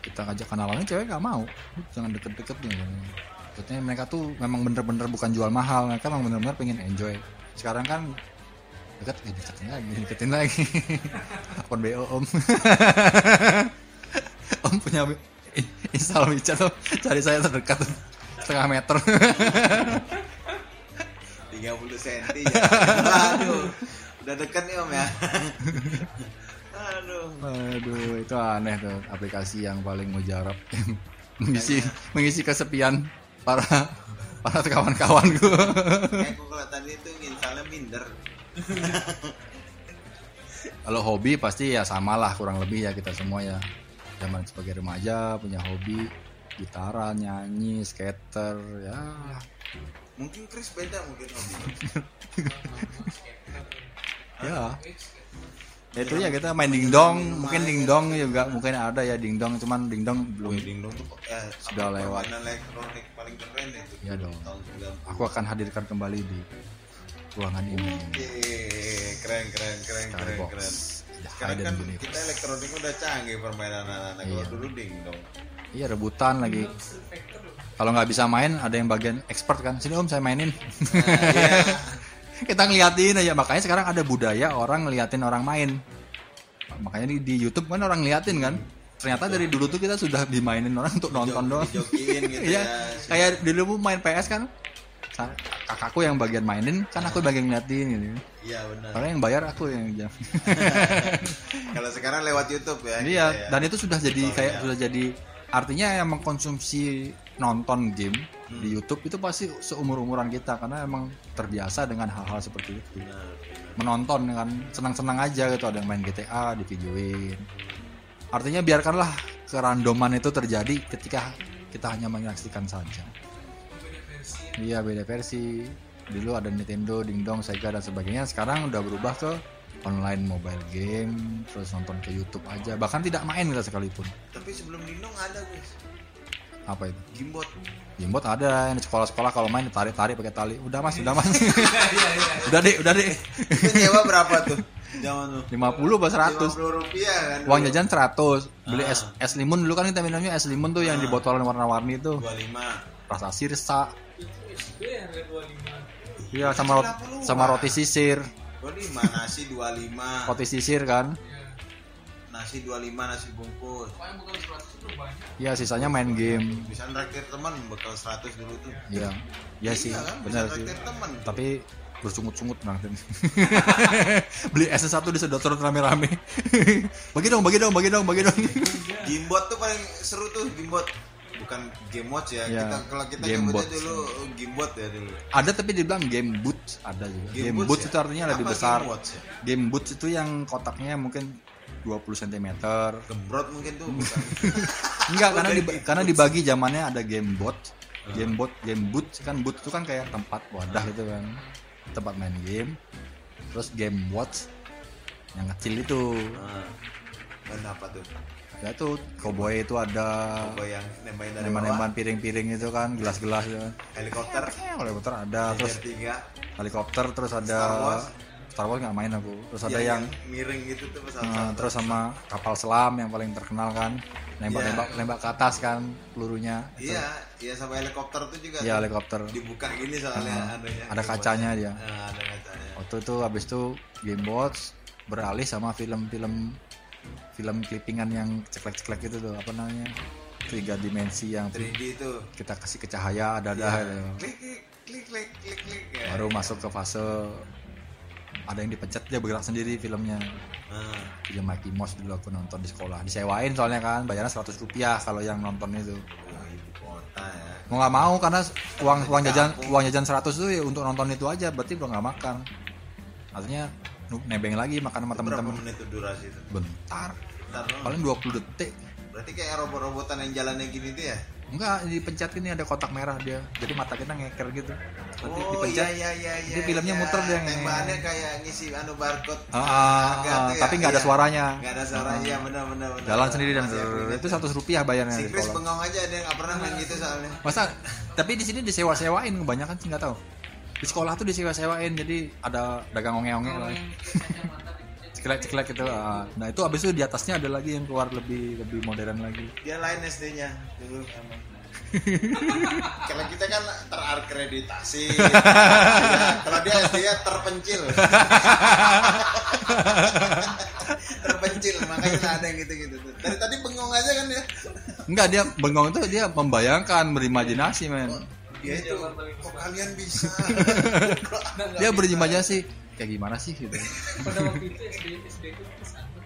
Kita ngajak kenalannya cewek enggak mau. Jangan deket-deket dong. Maksudnya mereka tuh memang bener-bener bukan jual mahal, mereka memang bener-bener pengen enjoy. Sekarang kan deketin lagi akun BO om. Om punya install WeChat, cari saya terdekat setengah meter 30 cm ya. Aduh, udah deket nih om ya. Aduh, itu aneh tuh aplikasi yang paling mujarab mengisi kesepian para kawan-kawan gue. Kayak gue kelihatan itu misalnya minder. Kalau hobi pasti ya samalah kurang lebih ya kita semua ya. Zaman sebagai remaja punya hobi gitaran, nyanyi, skater ya. Mungkin Chris beda mungkin hobi. Ya. Itu ya kita main dingdong, mungkin dingdong juga mungkin ada ya dingdong, cuman dingdong belum. Dingdong tuh ya, sudah lewat. Elektronik paling keren itu. Ya dong. Aku akan hadirkan kembali di ruangan ini. Keren. Sekarang kan kita elektronik udah canggih permainan anak-anak. Iya. Dulu dingdong. Iya rebutan lagi. Kalau nggak bisa main ada yang bagian expert kan, sini om saya mainin. Iya. Kita ngeliatin aja, makanya sekarang ada budaya orang ngeliatin orang main. Makanya di YouTube kan orang ngeliatin kan. Ternyata dari dulu tuh kita sudah dimainin orang untuk nonton doang. Dijokiin gitu ya. Kayak dulu main PS kan, kakakku yang bagian mainin, kan aku bagian ngeliatin gitu. Iya benar. Karena yang bayar aku yang jam. Kalau sekarang lewat YouTube ya. Iya, ya. Dan itu sudah jadi kayak sudah jadi artinya yang mengkonsumsi nonton game di YouTube itu pasti seumur-umuran kita karena emang terbiasa dengan hal-hal seperti itu. Menonton dengan senang-senang aja gitu, ada yang main GTA divideoin. Artinya biarkanlah kerandoman itu terjadi ketika kita hanya menyaksikan saja. Iya beda versi. Dulu ada Nintendo, Dingdong, Sega dan sebagainya. Sekarang udah berubah ke online mobile game, terus nonton ke YouTube aja. Bahkan tidak main kita sekalipun. Tapi sebelum Dingdong ada guys. Apa itu? Gimbot ada di sekolah-sekolah kalau main ditarik-tarik pakai tali. Udah mas. Udah deh. Itu nyewa berapa tuh? Zaman tuh. 50 bah 100. Rupiah kan. Uang jajan 100. Beli es limun dulu kan kita minumnya es limun tuh yang di botolan warna-warni tuh. 25. Rasa sirsa. Itu ya harga 25. Iya sama roti sisir. Nasi 25. Roti sisir kan? Nasi 25 nasi bungkus. Iya sisanya main game. Bisa nraktir teman bekal 100 dulu tuh. Iya. Ya sih, kan? Benar sih. Tapi bersungut-sungut nraktir. Beli es satu disedot-sedot rame-rame. Bagi dong. Gimbot tuh paling seru tuh gimbot. Bukan game watch ya. Yeah. Kita nyebutnya dulu gimbot ya dulu. Ada tapi dibilang game boot ada juga. Game boot ya? Itu artinya apa lebih besar. Game boot itu yang kotaknya mungkin 20 cm. Gembrot mungkin tuh bukan. Enggak, karena dibagi zamannya ada game boot kan boot itu kan kayak tempat wadah gitu kan. Tempat main game. Terus game watch yang kecil itu. Dan apa tuh? Ya tuh cowboy itu ada. Cowboy yang nembak-nembakan piring-piring itu kan, gelas-gelas ya. Helikopter ada. Terus helikopter terus ada Star Wars nggak main aku. Terus ada yang miring gitu tuh pesawat. Terus sama kapal selam yang paling terkenal kan, nembak ke atas kan pelurunya. Iya sama helikopter tuh juga. Iya helikopter. Dibuka gini soalnya ada kacanya dia. Ada kacanya. Waktu itu habis itu Gamebox beralih sama film clippingan yang ceklek-ceklek itu tuh apa namanya? 3 dimensi yang 3D itu. Kita kasih ke cahaya ada. Klik. Baru masuk ke fase ada yang dipencet dia bergerak sendiri filmnya. Film Mickey Mouse dulu aku nonton di sekolah, disewain soalnya kan bayarnya 100 rupiah kalau yang nonton itu. Mau nggak mau karena uang jajan 100 tuh ya untuk nonton itu aja, berarti udah nggak makan. Artinya nebeng lagi makan sama teman-teman. Berapa menit itu durasi itu? Bentar. Paling 20 detik. Berarti kayak robot-robotan yang jalannya gini tuh ya? Enggak, dipencet ini ada kotak merah dia. Jadi mata kita ngeker gitu. Nanti dipencet. Iya. Jadi filmnya muter dia. Tembakannya kayak ngisi barcode. Tapi enggak ada suaranya. Enggak ada suaranya. Iya, benar. Jalan sendiri dan itu Rp100 bayarnya. Si Chris bengong aja, dia enggak pernah main gitu soalnya. Masa tapi di sini disewa-sewain kebanyakan sih, enggak tahu. Di sekolah tuh disewa-sewain, jadi ada dagang onge-onge lah. Ceklek-ceklek gitu. Nah, itu habis itu di atasnya ada lagi yang keluar lebih modern lagi. Dia lain SD-nya dulu emang. Kalau kita kan terakreditasi. Kalau dia SD-nya terpencil. Terpencil, makanya enggak ada yang gitu-gitu. Dari tadi bengong aja kan ya. Enggak, dia bengong tuh dia membayangkan, berimajinasi, men. Dia itu kok kalian bisa. Dia berimajinasi kayak gimana sih gitu. Pada waktu itu SD itu disanur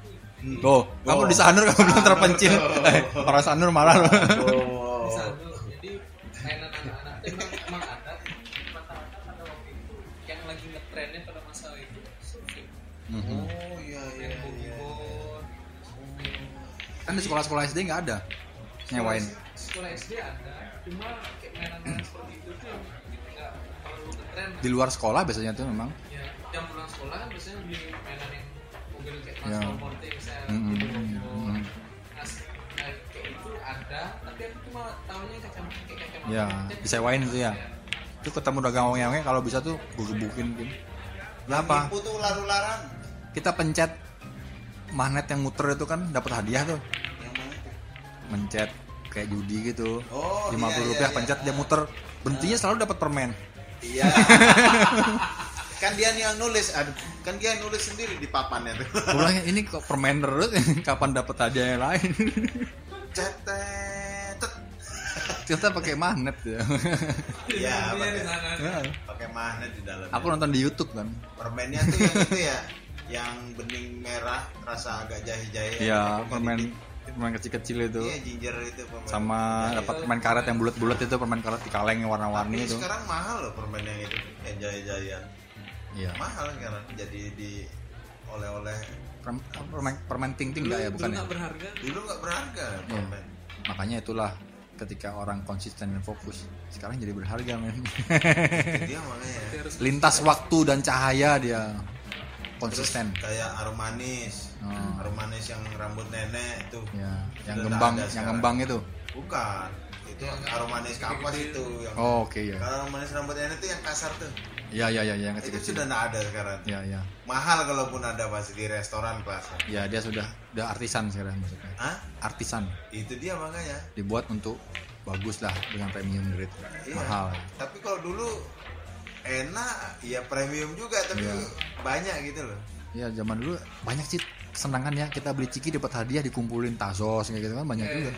tuh. Tuh, kamu disanur kamu belum terpencil. Para sanur marah loh. Disanur. Jadi mainan anak-anak itu memang ada mata-mata pada waktu itu yang lagi ngetrennya pada masa itu surfing. Oh iya. Kan di sekolah-sekolah SD enggak ada nyewain. Sekolah SD ada, cuma kayak mainan seperti itu tuh enggak perlu ngetren. Di luar sekolah biasanya tuh memang jam pulang sekolah biasanya beli mainan yang mobil kayak transportasi misalnya kayak itu ada, tapi aku cuma tahunya kacamata ya disewain itu ya. Itu ketemu dagang onge-onge kalau bisa tuh gebukin gitu. Kenapa? Itu ular-ularan. Kita pencet magnet yang muter itu kan dapat hadiah tuh. Yang mana tuh? Mencet kayak judi gitu. Rp50 pencet dia muter. Berhentinya selalu dapat permen. Iya. Kan dia yang nulis, kan dia yang nulis sendiri di papannya tuh. Pulangnya ini kok permen terus, kapan dapat hadiah yang lain? Cetet. Cetet pakai magnet ya. Iya, pakai magnet di dalam. Aku nonton di YouTube kan. Permennya tuh yang itu ya, yang bening merah, rasa agak jahe-jahe. Iya, permen kecil-kecil itu. Iya, ginger itu permen. Sama dapat permen karet yang bulat-bulat itu, permen karet di kaleng yang warna-warni itu. Sekarang mahal loh permen yang itu, yang jahe-jahean. Ya. Mahal kan jadi di oleh-oleh permen ting-ting enggak ya, bukan ya? Dulu enggak berharga permen. Makanya itulah ketika orang konsisten dan fokus, sekarang jadi berharga men. Dia makanya lintas waktu dan cahaya dia konsisten. Terus kayak Arum manis yang rambut nenek itu. Ya. Yang gembang itu. Bukan. Itu Arum manis kapas itu yang. Oh, oke ya. Arum manis rambut nenek itu yang kasar tuh. Ya, yang kecil-kecil. Itu sudah enggak ada sekarang. Ya. Mahal kalaupun ada pasti di restoran kelas. Ya, dia sudah artisan sekarang maksudnya. Hah? Artisan. Itu dia makanya. Dibuat untuk bagus lah dengan premium grade. Ya. Mahal. Tapi kalau dulu enak, ya premium juga tapi banyak gitu loh. Iya, zaman dulu banyak sih kesenangan ya. Kita beli ciki dapat hadiah, dikumpulin tazos kayak gitu kan banyak juga.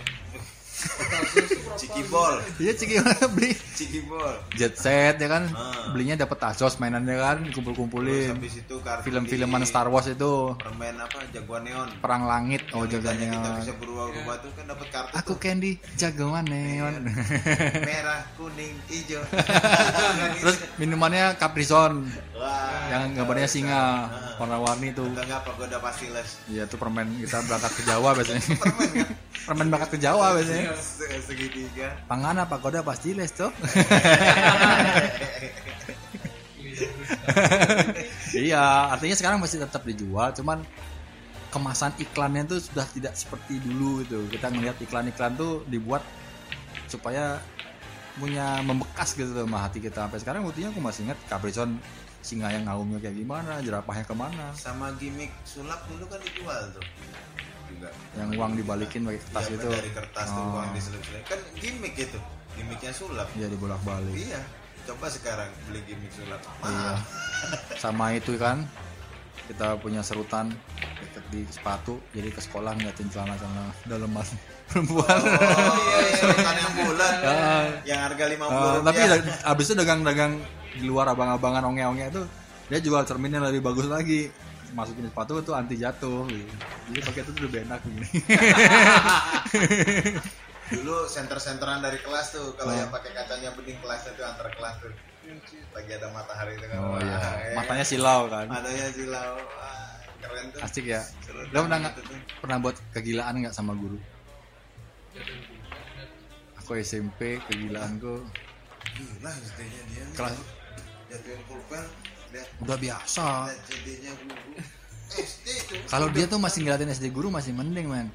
Cikibol. Iya, cikibol beli. Cikibol. Jet set ya kan. Belinya dapat tazos mainannya kan, kumpul-kumpulin. Habis itu film-filman Star Wars itu. Permen apa? Jagoan Neon. Perang Langit. Oh, Jagoan Neon. Kita bisa berubah-ubah tuh kan dapat kartu. Aku tuh. Candy Jagoan Neon. Merah, kuning, hijau. Terus minumannya Capri-Sun. Yang gambarnya singa. Warna-warni tuh. Enggak apa, gua udah pasti les. Iya, tuh permen kita berangkat ke Jawa biasanya. Permen kan. Permen berangkat ke Jawa biasanya. Segitiga. Pangana pagoda pasti les tuh. Iya, artinya sekarang masih tetap dijual, cuman kemasan iklannya tuh sudah tidak seperti dulu gitu. Kita ngelihat iklan-iklan tuh dibuat supaya punya membekas gitu tuh sama hati kita. Sampai sekarang buktinya aku masih ingat Capri-Sun singa yang ngaumnya kayak gimana, jerapahnya kemana. Sama gimmick sulap dulu kan dijual tuh. Juga. Yang uang dibalikin pakai kertas ya, itu. Dari kertas tuh uang diselip-selip. Kan gimmick itu. Gimmicknya sulap. Iya, dibolak-balik. Iya. Coba sekarang beli gimmick sulap. Iya. Sama itu kan. Kita punya serutan deket di sepatu, jadi ke sekolah ngeliatin celana sama daleman perempuan. Oh iya, serutan yang bulat. Yang harga Rp50. Tapi abis itu dagang-dagang di luar abang-abangan onge-onge itu dia jual cermin yang lebih bagus lagi, masukin sepatu itu anti jatuh gitu. Jadi pakai itu lebih enak gini. Dulu senter-senteran dari kelas tuh kalau yang pakai kacanya bening kelas itu antar kelas tuh lagi ada matahari itu kan. Oh iya. Matanya silau kan. Matanya silau. Wah, keren tuh. Asik ya. Lo pernah buat kegilaan enggak sama guru? aku SMP kegilaanku. Gila SD-nya dia. Kelas jatuhin pulpen. Udah biasa. Kalau dia tuh masih ngeliatin SD guru masih mending, man.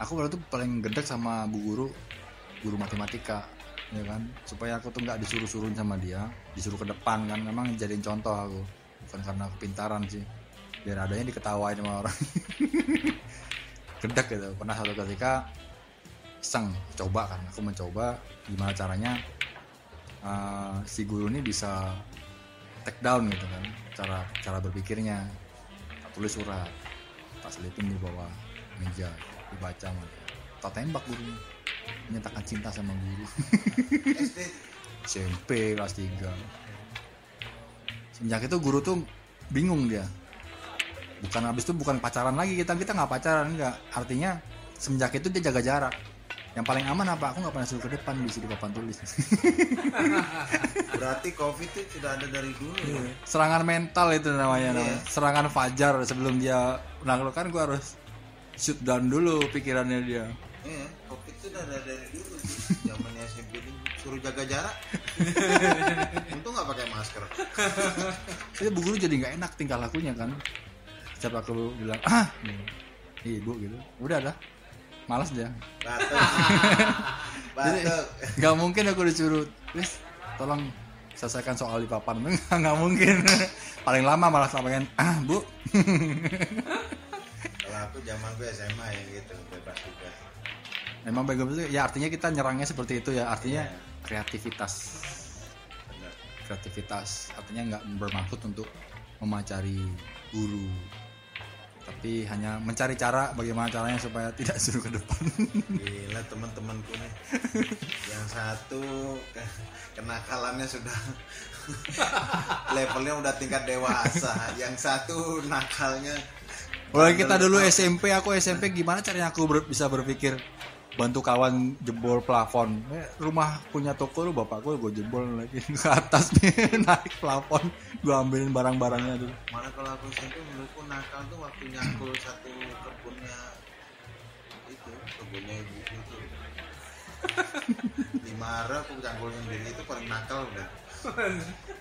Aku waktu itu paling gedek sama bu guru, guru matematika, ya kan? Supaya aku tuh nggak disuruh-suruhin sama dia, disuruh ke depan kan. Memang jadiin contoh aku, bukan karena kepintaran sih. Biar adanya diketawain sama orang. Gedek gitu. Pernah satu ketika iseng coba kan, aku mencoba gimana caranya si guru ini bisa take down gitu kan, cara berpikirnya. Tak tulis surat, tak selipin di bawah meja, dibaca man. Tak tembak gurunya, menyatakan cinta sama guru. SMP kelas 3. Semenjak itu guru tuh bingung dia. Bukan habis itu bukan pacaran lagi, kita nggak pacaran, nggak. Artinya semenjak itu dia jaga jarak. Yang paling aman apa? Aku nggak pernah suruh ke depan di sini papan tulis. Berarti COVID itu sudah ada dari dulu. Iya. Ya? Serangan mental itu namanya. Serangan fajar sebelum dia menangkapkan, gue harus shoot down dulu pikirannya dia. Iya, COVID itu sudah ada dari dulu. Zamannya SMP ini suruh jaga jarak. Untung nggak pakai masker. Jadi bu guru jadi nggak enak tingkah lakunya kan. Setiap aku bilang ibu gitu, udah dah. Malas dia. Batuk. Gak mungkin aku disuruh, please tolong selesaikan soal di papan. Gak mungkin. Paling lama malah sampein, bu. Kalau aku zaman gue SMA ya gitu, bebas juga. Emang bego itu ya, artinya kita nyerangnya seperti itu ya, artinya kreativitas. Benar. Kreativitas artinya gak bermaksud untuk memacari guru, tapi hanya mencari cara bagaimana caranya supaya tidak suruh ke depan. Gila teman-temanku nih. Yang satu kenakalannya sudah levelnya udah tingkat dewasa, yang satu nakalnya. Kalau kita dulu SMP, aku SMP gimana caranya aku bisa berpikir bantu kawan jebol plafon. Rumah punya toko lu bapak gue jebol lagi ke atas nih, naik plafon, gue ambilin barang-barangnya dulu. Mana kalau aku SMP menurutku nakal tuh waktu nyangkul satu kebunnya ibu itu. Dimara aku nyangkulin diri itu paling nakal udah.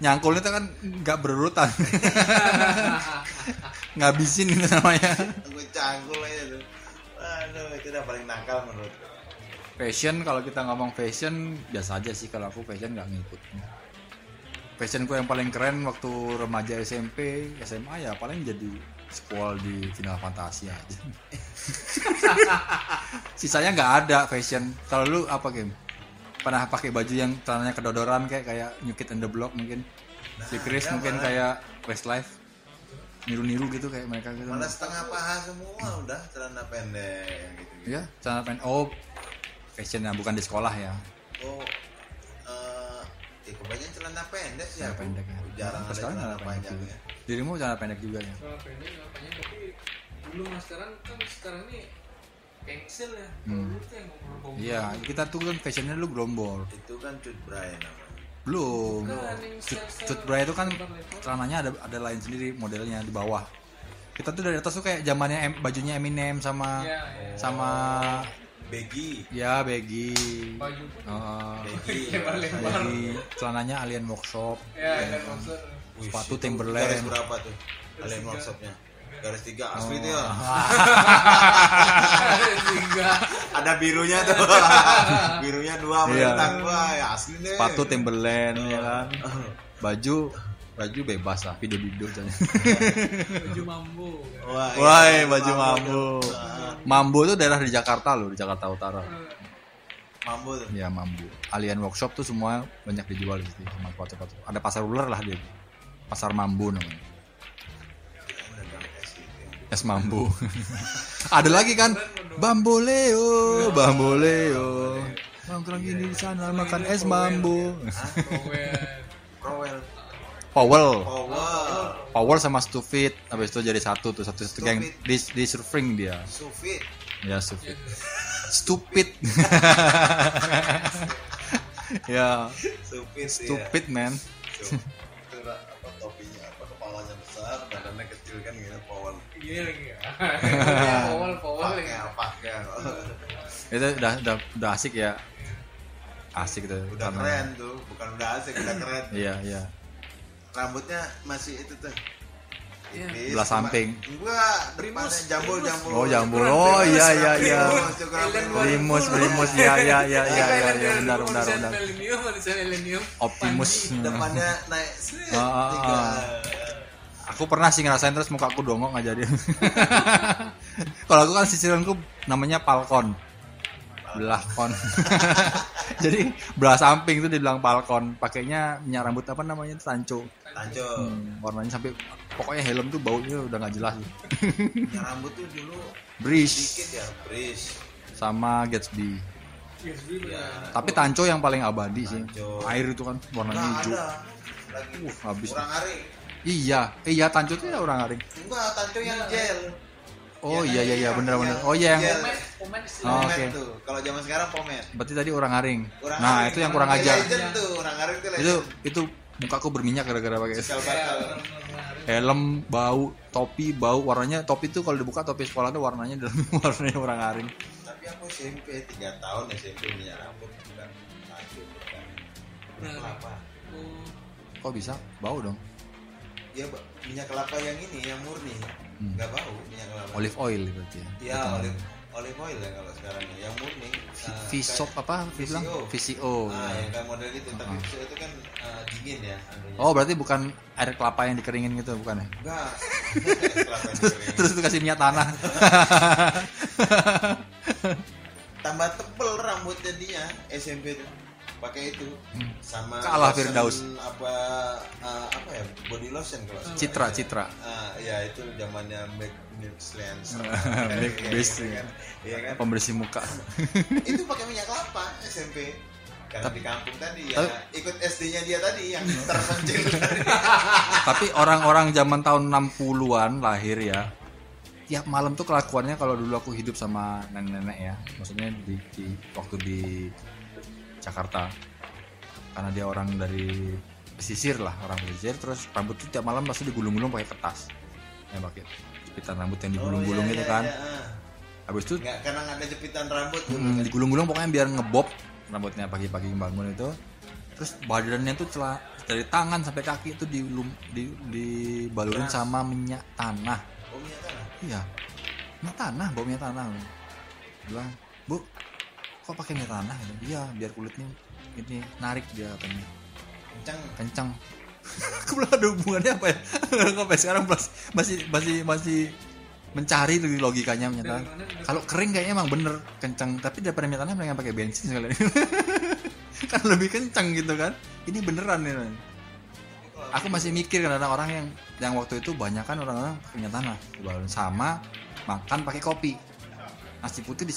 Nyangkulnya itu kan nggak berurutan, ngabisin itu namanya. Gue cangkul aja tuh. Aduh, itu udah paling nakal menurut. Fashion, kalau kita ngomong fashion biasa aja sih, kalau aku fashion nggak ngikut. Fashionku yang paling keren waktu remaja SMP, SMA ya paling jadi sequel di Final Fantasy aja. Sisanya nggak ada fashion. Kalau lu apa game? Pernah pakai baju yang celananya kedodoran kayak New Kid on the Block mungkin, si Chris ya, mungkin kayak Westlife. Niru-niru gitu kayak mereka gitu. Malah setengah paha semua udah celana pendek gitu. Ya, celana pendek. Oh, fashionnya bukan di sekolah ya. Oh. Kebanyakan celana pendek sih. Celana pendek ya. Jarang ada celana panjang ya. Dirimu celana pendek juga ya? Celana pendek, celana panjang, tapi dulu sekarang nih pensil ya. Dulu tuh yang ngobrol-ngobrol. Iya, kita tuh kan fashionnya dulu gerombol. Itu kan cut bray namanya. Belum. Cut bra itu kan celananya ada lain sendiri modelnya di bawah. Kita tuh dari atas tuh kayak zamannya bajunya Eminem sama baggy. Ya baggy. Baju pun. Baggy. Celananya Alien Workshop. Ya, Alien Workshop. Sepatu Timberland. Garis berapa tuh? Alien Workshopnya. Garis 3 asli tuh. Ada birunya tuh. Birunya 2 melintang gua ya asli deh. Sepatu Timberland ya kan. Baju bebas lah, video-video aja. Baju mambo. Wah, baju mambo. Mambo tuh daerah di Jakarta loh, di Jakarta Utara. Mambo tuh. Iya, mambo. Alien Workshop tuh semua banyak dijual di situ sama sepatu-sepatu. Ada pasar ular lah dia. Pasar Mambo namanya. Es mambu. Ada lagi kan Bamboleo, Bamboleo. Nongkrong gini di sana makan es mambu. Powell sama Stupid. Habis itu jadi satu geng di surfing dia. Stupid. Ya Stupid. Stupid. Ya. Stupid man. Apa topinya? Apa kepalanya besar, badannya kecil kan gitu Powell. Iya lagi ya. Powell. Itu udah asik ya. Asik tuh. Udah sama. Keren tuh, bukan udah asik, udah keren. Iya, iya. Rambutnya masih itu tuh. Yeah. Belah samping. Enggak, depannya jambul-jambul. Oh, jambul. Oh, iya iya iya. Primus ya. Benar. Optimus. Depannya naik. Aku pernah sih ngerasain terus muka aku dongok enggak jadi. Kalau aku kan sisiranku namanya Falcon. Belahkon. Jadi belah samping itu dibilang Falcon, pakainya minyak rambut apa namanya? Tanco. Warnanya sampai pokoknya helm tuh baunya udah enggak jelas. Minyak rambut tuh dulu Breeze. Sama Gatsby. Gatsby ya. Tapi Tanco yang paling abadi sih. Air itu kan warnanya hijau. Habis. Orang-orang. Iya, Tanco itu ya orang-orang. Enggak, Tanco yang gel. Oh ya, iya benar. Oh iya yang pomade istilah itu. Kalau zaman sekarang pomade. Berarti tadi orang-aring. Nah, itu yang kurang ajar. Itu mukaku berminyak gara-gara pakai helm, bau, topi bau, warnanya topi itu kalau dibuka topi sekolah itu warnanya dalam warnanya orang-aring. Tapi aku SMP 3 tahun SMP minyak rambut bukan lanjut. Kenapa? Kok bisa? Bau dong. Ya minyak kelapa yang ini yang murni. Enggak bau minyak kelapa. Olive oil berarti ya. Iya, olive oil ya kalau sekarang yang murni. Visop apa dibilang? VCO. Nah, yang kayak model gitu tapi VCO itu kan dingin ya anunya. Oh, berarti bukan air kelapa yang dikeringin gitu bukan ya? Enggak. Terus itu kasih minyak tanah. Tambah tebel rambut jadinya SMP itu. Pakai itu sama kalah Firdaus apa ya body lotion kalau Citra ya itu zamannya Make Base kan ya kan pembersih muka itu pakai minyak kelapa SMP karena di kampung tadi ya ikut SD-nya dia tadi yang terpencil tadi. Tapi orang-orang zaman tahun 60-an lahir ya tiap malam tuh kelakuannya kalau dulu aku hidup sama nenek-nenek ya maksudnya di waktu di Jakarta karena dia orang dari pesisir terus rambut tuh tiap malam pasti digulung-gulung pakai kertas ya pakai jepitan rambut yang digulung-gulung itu kan habis itu nggak karena nggak ada jepitan rambut kan? Digulung-gulung pokoknya biar ngebob rambutnya pagi-pagi bangun itu terus badannya tuh dari tangan sampai kaki itu dibalurin sama minyak tanah bau minyak tanah bilang bu kok pakai minyak tanah? Iya, biar kulitnya ini narik dia katanya. Kencang. Aku belum ada hubungannya apa ya? Sampai sekarang masih mencari logikanya minyak tanah. Kalau kering kayaknya emang bener kencang, tapi daripada minyak tanah mendingan pakai bensin sekalian. Kan lebih kencang gitu kan? Ini beneran nih. Aku masih mikir karena orang yang waktu itu banyak kan orang-orang pakai minyak tanah, sama makan pakai kopi. Nasi putih di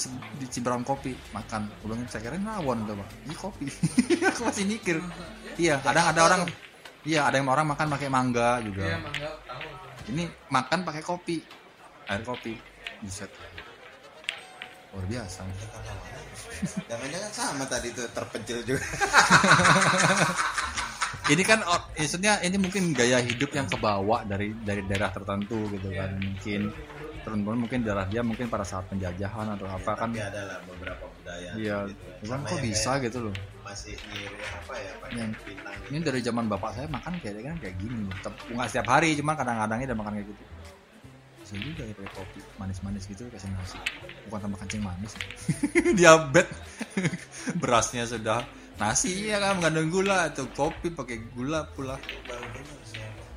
cibrang kopi makan ulangin saya kirain rawon tuh Pak. Ini kopi. Aku masih mikir. Iya, kadang ada yang orang makan pakai mangga juga. Iya, mangga tahu. Ini makan pakai kopi. Air kopi. Buset. Luar biasa. Jangan-jangan sama tadi tuh terpencil juga. Ini kan maksudnya ini mungkin gaya hidup yang kebawa dari daerah tertentu gitu kan mungkin. Terus mungkin darah dia mungkin pada saat penjajahan atau apa kan ada lah beberapa budaya iya gitu. Kan kok bisa gitu loh masih ngiru apa ya yang bintang gitu. Ini dari zaman bapak saya makan kayak gini nggak setiap hari cuma kadang-kadangnya udah makan kayak gitu jadi kayak pakai kopi manis-manis gitu kasih nasi bukan tambah kencing manis diabet berasnya sudah nasi ya kan mengandung gula atau kopi pakai gula pula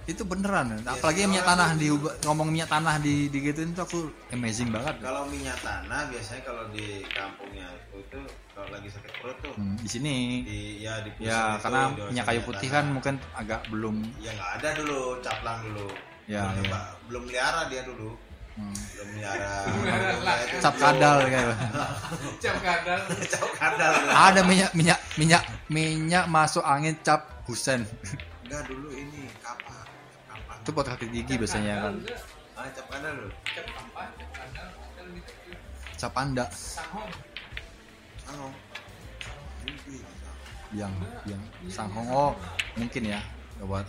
itu beneran apalagi minyak tanah di ngomong minyak tanah di gituin tuh aku amazing banget kalau minyak tanah biasanya kalau di kampungnya aku itu kalau lagi sakit perut tuh di sini di pusat ya itu, karena minyak kayu putih tanah. Kan mungkin agak belum ya nggak ada dulu caplang dulu ya. Belum melihara dia dulu belum melihara cap kadal kayak cap kadal ada minyak masuk angin cap Husen enggak dulu ini itu buat kaki gigi biasanya kan cap kadal loh cap anda sanghong yang sanghong oh mungkin ya obat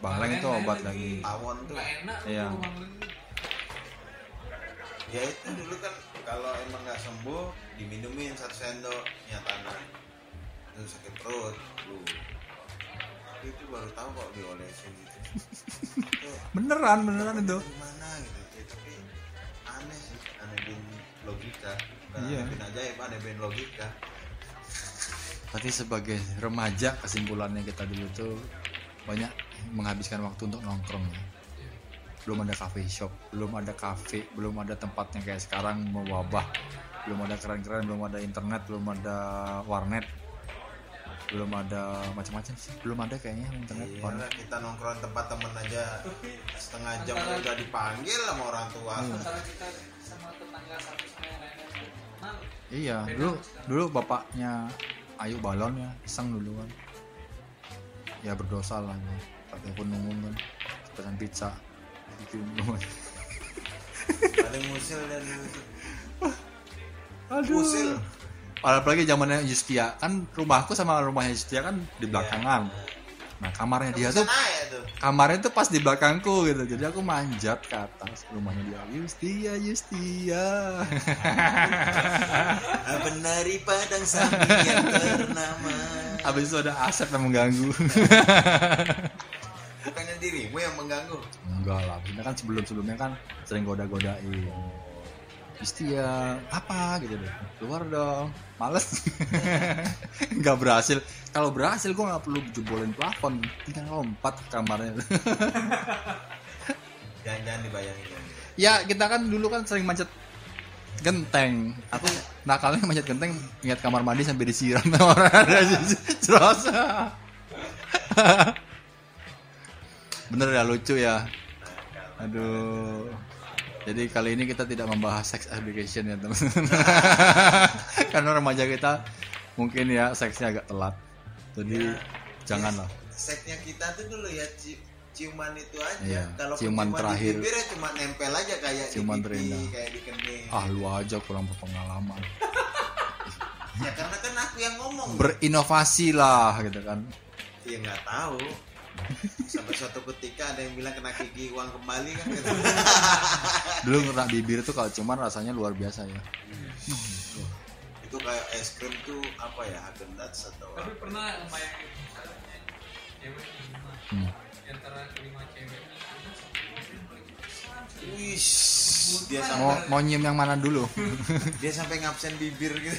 bangleng itu obat lagi tawon tuh iya ya itu dulu kan kalau emang nggak sembuh diminumin 1 sendok minyak tanah Aduh sakit perut. Tapi itu baru tahu kok diolesin gitu. Beneran itu. Gimana gitu. Ya, tapi aneh sih, aneh bin logika. Iya. Bin ajaib, aneh bin logika. Tapi sebagai remaja kesimpulannya kita dulu tuh banyak menghabiskan waktu untuk nongkrong. Belum ada coffee shop, belum ada kafe, belum ada tempatnya kayak sekarang mewabah. Belum ada keren-keren, belum ada internet, belum ada warnet. Belum ada macam-macam sih, belum ada kayaknya internet. Iya, kita nongkrong tempat temen aja setengah jam udah dipanggil sama orang tua. Antara kita sama tetangga satu sama yang lain. Iya, dulu bapaknya Ayu Balon ya, iseng duluan. Ya berdosa lah ya. Tapi pun nunggu kan pesan pizza. Bikin rumah. Paling musil dan aduh. Musil. Apalagi zamannya Justia kan, rumahku sama rumahnya Justia kan di belakangan. Nah kamarnya dia tuh, kamarnya tuh pas di belakangku gitu. Jadi aku manjat ke atas rumahnya dia. Justia. Penari Padang Sambi yang ternama. Abis itu ada Asep yang mengganggu. Bukannya dirimu yang mengganggu? Enggak lah, kita kan sebelum-sebelumnya kan sering goda-godain. Justia, apa gitu deh. Keluar dong, males. Enggak berhasil. Kalau berhasil gue gak perlu jebolin plafon. Tinggal lompat ke kamarnya. Jangan dibayangin. Ya kita kan dulu kan sering macet genteng. Aku nakalnya macet genteng, lihat kamar mandi sampai disiram orang ada terus. Bener ya, lucu ya. Aduh. Jadi kali ini kita tidak membahas sex education ya teman-teman. Karena remaja kita mungkin ya seksnya agak telat. Jadi ya, janganlah. Ya, seksnya kita tuh dulu ya ciuman itu aja. Ya, kalau ciuman terakhir di bibir ya cuma nempel aja kayak ciuman di pipi, kayak di kening. Ah lu aja kurang berpengalaman. Ya karena kan aku yang ngomong. Berinovasi lah gitu kan. Ya nggak tahu. Sampai suatu ketika ada yang bilang kena gigi uang kembali kan gitu. Dulu kena bibir tuh kalau cuman rasanya luar biasa ya. Itu kayak es krim tuh apa ya, Haagen Dazs atau apa. Tapi pernah lumayan gitu misalnya cewek lima di antara kelima cewek ini dia mau nyium yang mana dulu. Dia sampai ngabsen bibir gitu.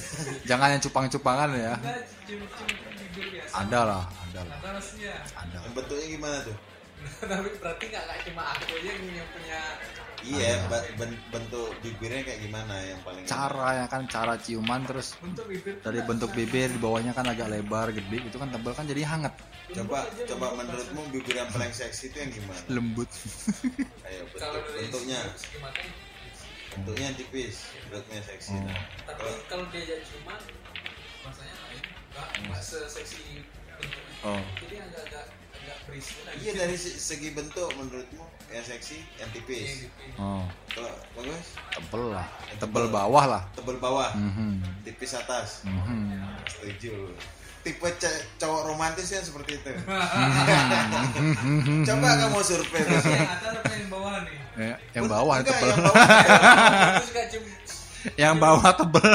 Jangan yang cupang-cupangan ya. Ada lah. Ada. Bentuknya gimana tuh? Tapi berarti nggak cuma aku aja yang punya. Iya, bentuk bibirnya kayak gimana yang paling? Cara ya kan, cara ciuman terus. Dari bentuk bibir di bawahnya kan agak lebar, gede, itu kan tebal kan jadi hangat. Coba menurutmu bibir yang paling seksi itu yang gimana? Lembut. Ayo bentuknya. Bentuknya tipis, bentuknya seksi. Nah. Tapi kalau diajak ciuman, rasanya lain. Nggak seseksi bentuknya. Jadi agak berisik. Iya dari segi bentuk menurutmu yang seksi, yang tipis. Kalau bagus? Tebel lah. Tebel bawah lah. Tebel bawah. Tipis atas. Setuju. Tipe cowok romantis yang seperti itu. Coba kamu survei. Yang atas atau yang bawah nih? Yang bawah tebel. Yang bawah tebel.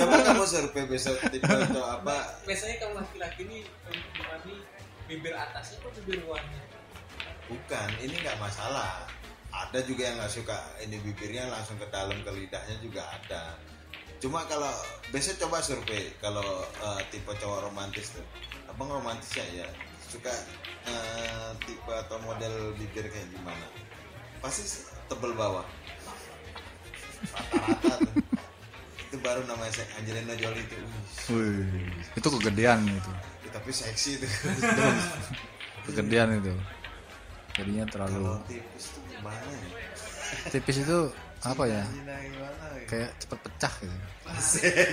Coba kamu survei besok tipe atau apa? Biasanya kalau laki-laki ini bibir atasnya atau bibir bawahnya? Bukan, ini nggak masalah. Ada juga yang nggak suka ini bibirnya langsung ke dalam ke lidahnya juga ada. Cuma kalau besok coba survei kalau tipe cowok romantis tuh, abang romantis ya suka tipe atau model bibir kayak gimana? Pasti tebel bawah, rata-rata tuh. Itu baru namanya Angelina Jolie itu. Wih, itu kegedean itu. Ya, tapi seksi itu. Kegedean itu. Jadinya terlalu. Kalau tipis tuh gimana ya? Tipis itu apa ya? Kayak cepat pecah gitu.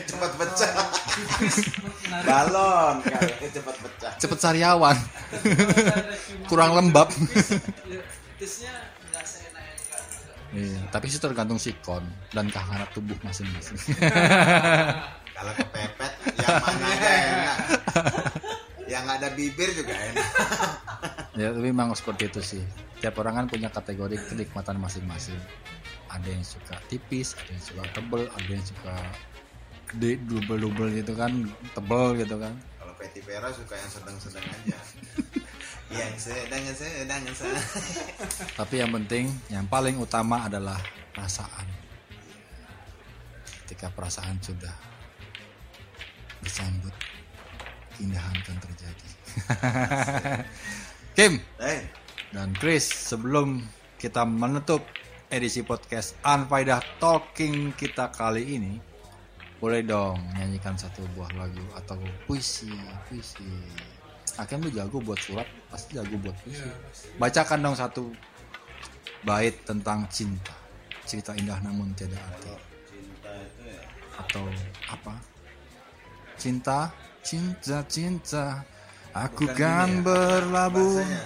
Cepat pecah. Balon kayak cepat pecah. Cepat sariawan. Kurang lembab. Tipisnya enggak seenak-enaknya. Iya, tapi itu tergantung sikon dan kehangat tubuh masing-masing. Kalau kepepet yang mana enak. Yang ada bibir juga enak. Ya, tapi memang seperti itu sih. Tiap orang kan punya kategori kenikmatan masing-masing. Ada yang suka tipis, ada yang suka tebel, ada yang suka di double gitu kan, tebel gitu kan. Kalau Peti Pera suka yang sedang-sedang aja. Yang sedang. Tapi yang penting, yang paling utama adalah perasaan. Ketika perasaan sudah disambut, keindahan akan terjadi. Kim dan Chris, sebelum kita menutup edisi podcast Unfaedah Talking kita kali ini, boleh dong nyanyikan satu buah lagu atau puisi. Akan lu jago buat surat, pasti jago buat puisi. Bacakan dong satu bait tentang cinta, cerita indah namun tiada arti. Cinta itu ya. Atau apa? Cinta. Aku bukan kan ya, berlabuh bahasanya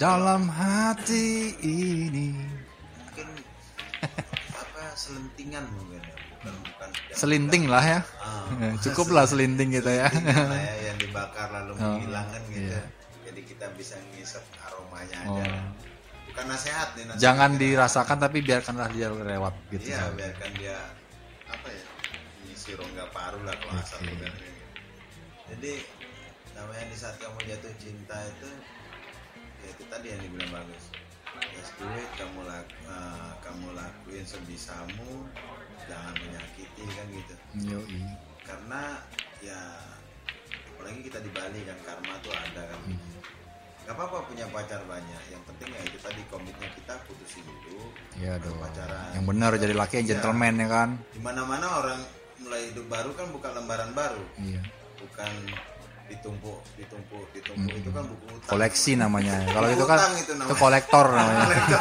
dalam hati ini. Mungkin apa, selentingan mungkin ya. Bukan selinting lah ya, cukup lah selinting gitu ya. Lah ya, yang dibakar lalu menghilangkan gitu. Iya. Jadi kita bisa ngisep aromanya aja. Bukan nasihat nih. Nasihat jangan dirasakan tapi biarkanlah dia lewat gitu. Iya, biarkan dia apa ya, ngisi rongga paru lah kalau asap gitu. Jadi namanya di saat kamu jatuh cinta itu, ya itu tadi yang dibilang bagus. Gas duit kamu lakuin sebisamu, jangan menyakiti kan gitu. Yoi. Karena ya apalagi kita di Bali kan, karma tuh ada kan. Gak apa-apa punya pacar banyak, yang penting ya itu tadi komitnya kita putusin dulu. Iya dong. Yang benar, jadi laki yang gentleman ya kan. Di mana-mana orang mulai hidup baru kan bukan lembaran baru. Iya. Bukan ditumpuk itu kan buku utang. Koleksi namanya. Kalau itu kan itu kolektor namanya.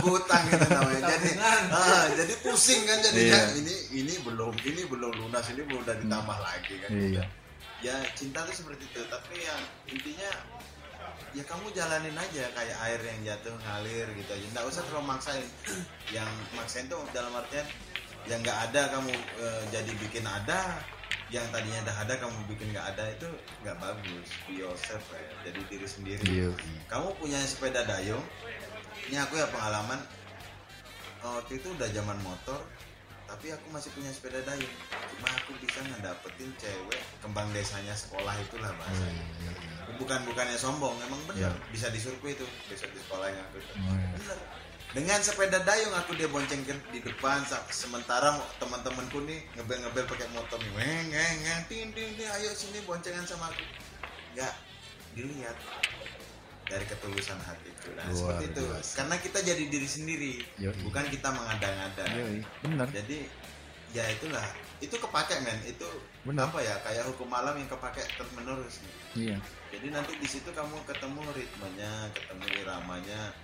Buku utang itu namanya. Jadi pusing kan jadinya. Iya. Ini belum lunas, ini belum udah ditambah lagi kan. Iya. Ya cinta itu seperti itu, tapi yang intinya ya kamu jalanin aja kayak air yang jatuh ngalir gitu aja. Enggak usah terlalu maksain. Yang maksain tuh dalam artian yang enggak ada kamu jadi bikin ada. Yang tadinya ada kamu bikin nggak ada, itu nggak bagus. Be yourself ya, jadi diri sendiri. Kamu punya sepeda dayung, ini aku ya pengalaman waktu itu udah zaman motor, tapi aku masih punya sepeda dayung. Cuma aku bisa ngedapetin cewek kembang desanya sekolah itulah bahasanya. Bukannya sombong, emang bener bisa disuruh itu besok di sekolahnya aku itu. Bener. Dengan sepeda dayung aku dia boncengin di depan, sementara teman-temanku nih ngebel-ngebel pakai motor nih. Weng, ting, ayo sini boncengan sama aku. Enggak dilihat dari ketulusan hatiku. Nah, seperti itu. Karena kita jadi diri sendiri, bukan kita mengada-ngada. Benar. Jadi ya itulah. Itu kepake men, itu bener. Apa ya, kayak hukum alam yang kepake terus menerus. Iya. Jadi nanti di situ kamu ketemu ritmenya, ketemu iramanya.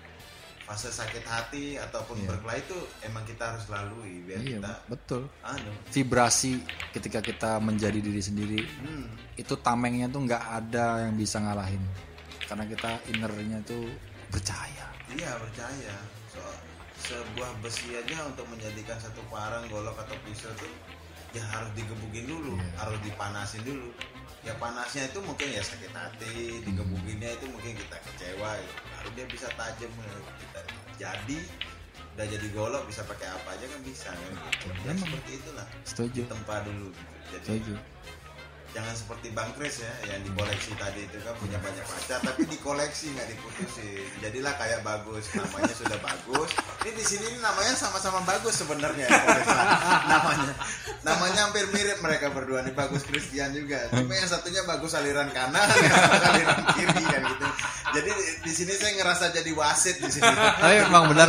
Masa sakit hati ataupun berkelahi itu emang kita harus lalui biar kita betul. Vibrasi ketika kita menjadi diri sendiri itu tamengnya tuh nggak ada yang bisa ngalahin karena kita innernya tuh percaya. So, sebuah besi aja untuk menjadikan satu parang, golok atau pisau tuh ya harus digebukin dulu, harus dipanasin dulu. Ya panasnya itu mungkin ya sakit hati, digebukinnya itu mungkin kita kecewa, baru dia bisa tajam. Kita jadi udah jadi golok bisa pakai apa aja kan bisa kan gitu. Ya seperti itulah. Setuju. Tempa dulu. Jadi, setuju. Jangan seperti Bang Chris ya yang dikoleksi tadi itu kan punya banyak pacar tapi dikoleksi nggak diputusin. Jadilah kayak bagus, namanya sudah bagus. Ini di sini namanya sama-sama bagus sebenarnya. Namanya hampir mirip mereka berdua nih, Bagus Christian juga. Cuma yang satunya bagus aliran kanan, aliran kiri kan gitu. Jadi di sini saya ngerasa jadi wasit di sini. Tapi emang benar.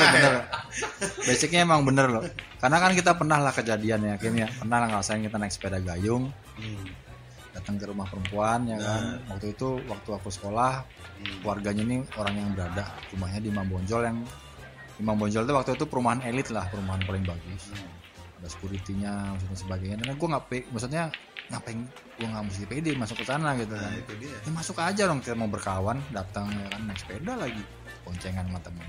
Basicnya emang benar loh. Karena kan kita pernah lah kejadian ya, Kim ya. Pernah ngerasain kita naik sepeda gayung. Datang ke rumah perempuan ya kan. Waktu itu waktu aku sekolah, keluarganya ini orang yang berada, rumahnya di Mambonjol. Yang di Mambonjol itu waktu itu perumahan elit lah, perumahan paling bagus. Ada securitynya maksudnya sebagainya. Dan gue nggak mesti pede masuk ke sana gitu kan. Ya masuk aja dong, kita mau berkawan, datang ya kan naik sepeda lagi, boncengan sama temen.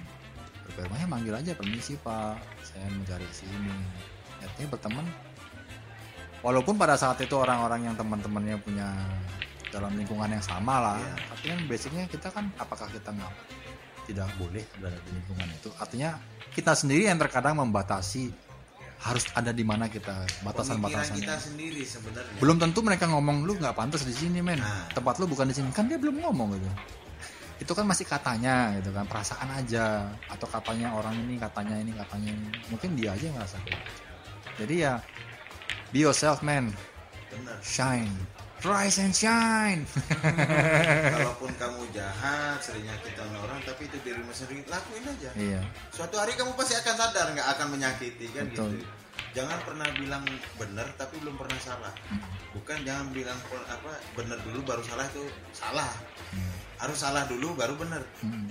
Rumahnya manggil aja, permisi Pak, saya mencari sini. Artinya berteman. Walaupun pada saat itu orang-orang yang teman-temannya punya dalam lingkungan yang sama lah, tapi kan basicnya kita kan apakah kita nggak tidak boleh berada di lingkungan itu? Artinya kita sendiri yang terkadang membatasi harus ada di mana kita, batasan-batasan kita sendiri sebenarnya. Belum tentu mereka ngomong lu nggak pantas di sini men, tempat lu bukan di sini, kan dia belum ngomong gitu. Itu kan masih katanya gitu kan, perasaan aja, atau katanya orang ini, katanya ini, mungkin dia aja yang ngerasa. Jadi ya be yourself man, bener. Shine, rise and shine. Kalaupun kamu jahat, sering nyakitin orang, tapi itu dirimu sendiri, lakuin aja. Iya. Suatu hari kamu pasti akan sadar, nggak akan menyakiti kan. Betul. Gitu. Jangan pernah bilang benar tapi belum pernah salah. Bukan jangan bilang apa benar dulu baru salah, itu salah. Harus salah dulu baru benar.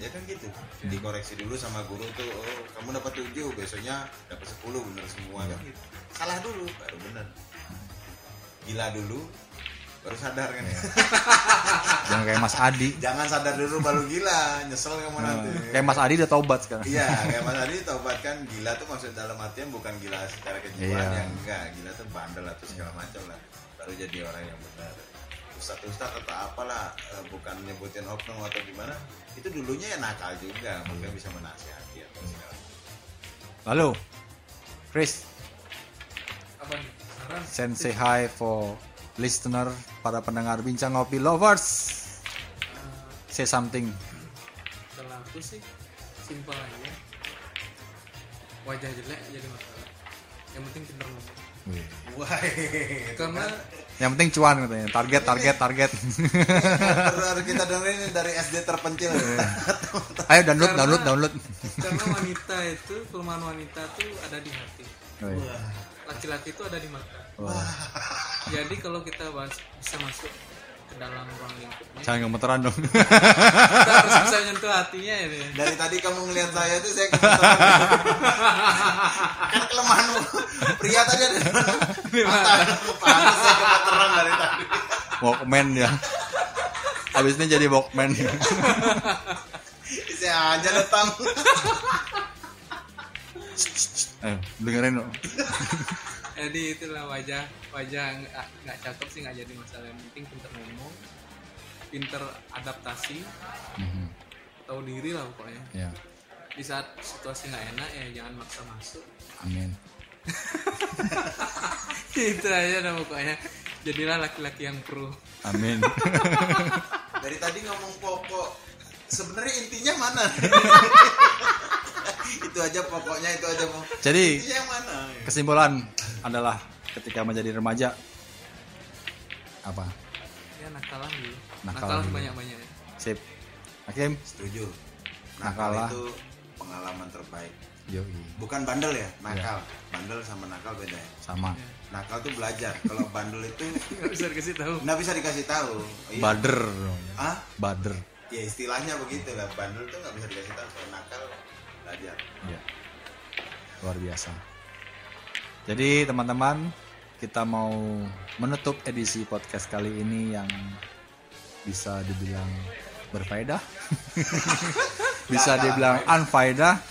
Ya kan gitu. Dikoreksi dulu sama guru tuh, oh, kamu dapat 7, besoknya dapat 10, benar semua kan gitu. Salah dulu baru benar. Gila dulu baru sadar kan ya. Jangan kayak Mas Adi. Jangan sadar dulu baru gila, nyesel kamu nanti. Kayak Mas Adi udah taubat sekarang. Iya, kayak Mas Adi taubat kan. Gila tuh maksud dalam artian bukan gila secara kejiwaan, yang enggak. Gila tuh bandel atau segala macam lah. Baru jadi orang yang benar. Ustaz atau apalah, bukan nyebutin oknum atau gimana. Itu dulunya ya nakal juga, mungkin bisa menasihati atau segala. Lalu, Chris. Apa nih? Sensei hi for listener, para pendengar Bincang Ngopi Lovers, say something. Kalau aku sih simpel aja, wajah jelek jadi masalah, yang penting pinter ngomong. Karena yang penting cuan katanya, target. Terus kita dengerin dari SD terpencil. Ayo download. Karena wanita itu, kelemahan wanita tuh ada di hati. Laki-laki itu ada di mata. Jadi kalau kita bisa masuk ke dalam ruang lingkupnya, jangan gemeteran dong. Kita harus bisa nyentuh hatinya ini. Dari tadi kamu ngelihat saya itu saya gemeteran. Kan kelemahan pria tadi ada di mata. Pantes saya gemeteran dari tadi. Walkman ya. Habis ini jadi Walkman. Saya aja datang. Dengerin dong. Jadi itulah wajah nggak cakep sih nggak jadi masalah, yang penting pinter ngomong, pinter adaptasi, tahu diri lah pokoknya. Yeah. Di saat situasi nggak enak ya jangan maksa masuk. Amin. Itu aja dah pokoknya. Jadilah laki-laki yang pro. Amin. Dari tadi ngomong pokok, sebenarnya intinya mana? itu aja pokoknya. Jadi kesimpulan adalah ketika menjadi remaja apa? Ya nakalah dulu. Nakalah banyak-banyak. Sip. Hakim setuju. Nakal itu pengalaman terbaik. Yoi. Bukan bandel ya, nakal. Ya. Bandel sama nakal beda ya. Sama. Ya. Nakal tuh belajar. Kalau bandel itu nggak bisa dikasih tahu. Oh, iya. Bader. Ya istilahnya begitu lah. Bandel tuh nggak bisa dikasih tahu. Kalau nakal belajar. Ya. Luar biasa. Jadi teman-teman, kita mau menutup edisi podcast kali ini yang bisa dibilang berfaedah. Bisa dibilang unfaedah.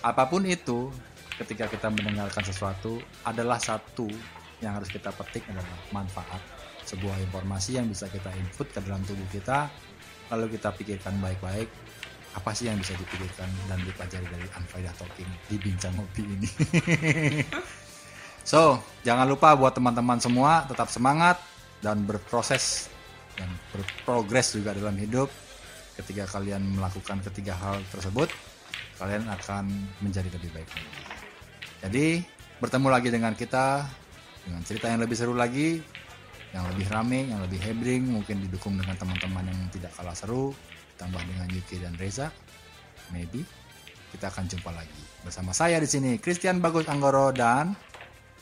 Apapun itu, ketika kita mendengarkan sesuatu, adalah satu yang harus kita petik adalah manfaat. Sebuah informasi yang bisa kita input ke dalam tubuh kita, lalu kita pikirkan baik-baik. Apa sih yang bisa dipikirkan dan dipelajari dari Unfaedah Talking di Bincang Ngopi ini. So, jangan lupa buat teman-teman semua tetap semangat dan berproses dan berprogres juga dalam hidup. Ketika kalian melakukan ketiga hal tersebut, kalian akan menjadi lebih baik lagi. Jadi, bertemu lagi dengan kita dengan cerita yang lebih seru lagi, yang lebih rame, yang lebih hebring, mungkin didukung dengan teman-teman yang tidak kalah seru. Tambah dengan Yuki dan Reza, maybe kita akan jumpa lagi bersama saya di sini, Christian Bagus Anggoro dan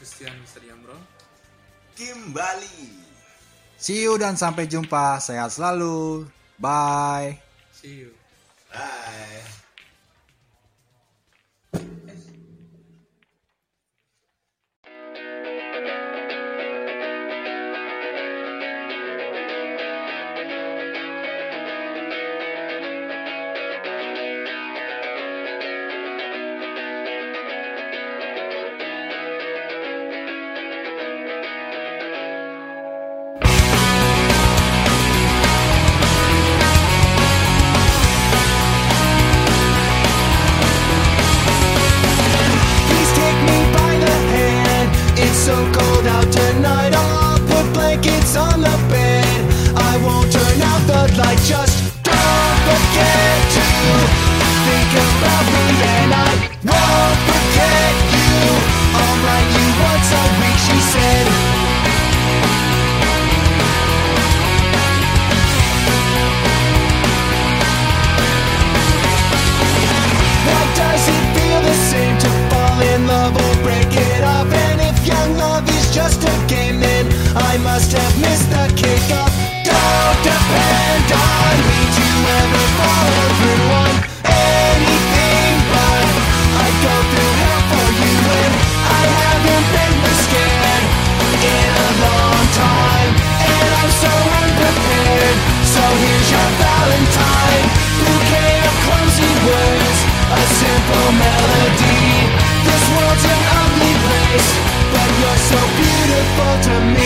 Christian Misriamro Kimbali. See you dan sampai jumpa, sehat selalu, bye. See you, bye. Melody. This world's an ugly place, but you're so beautiful to me.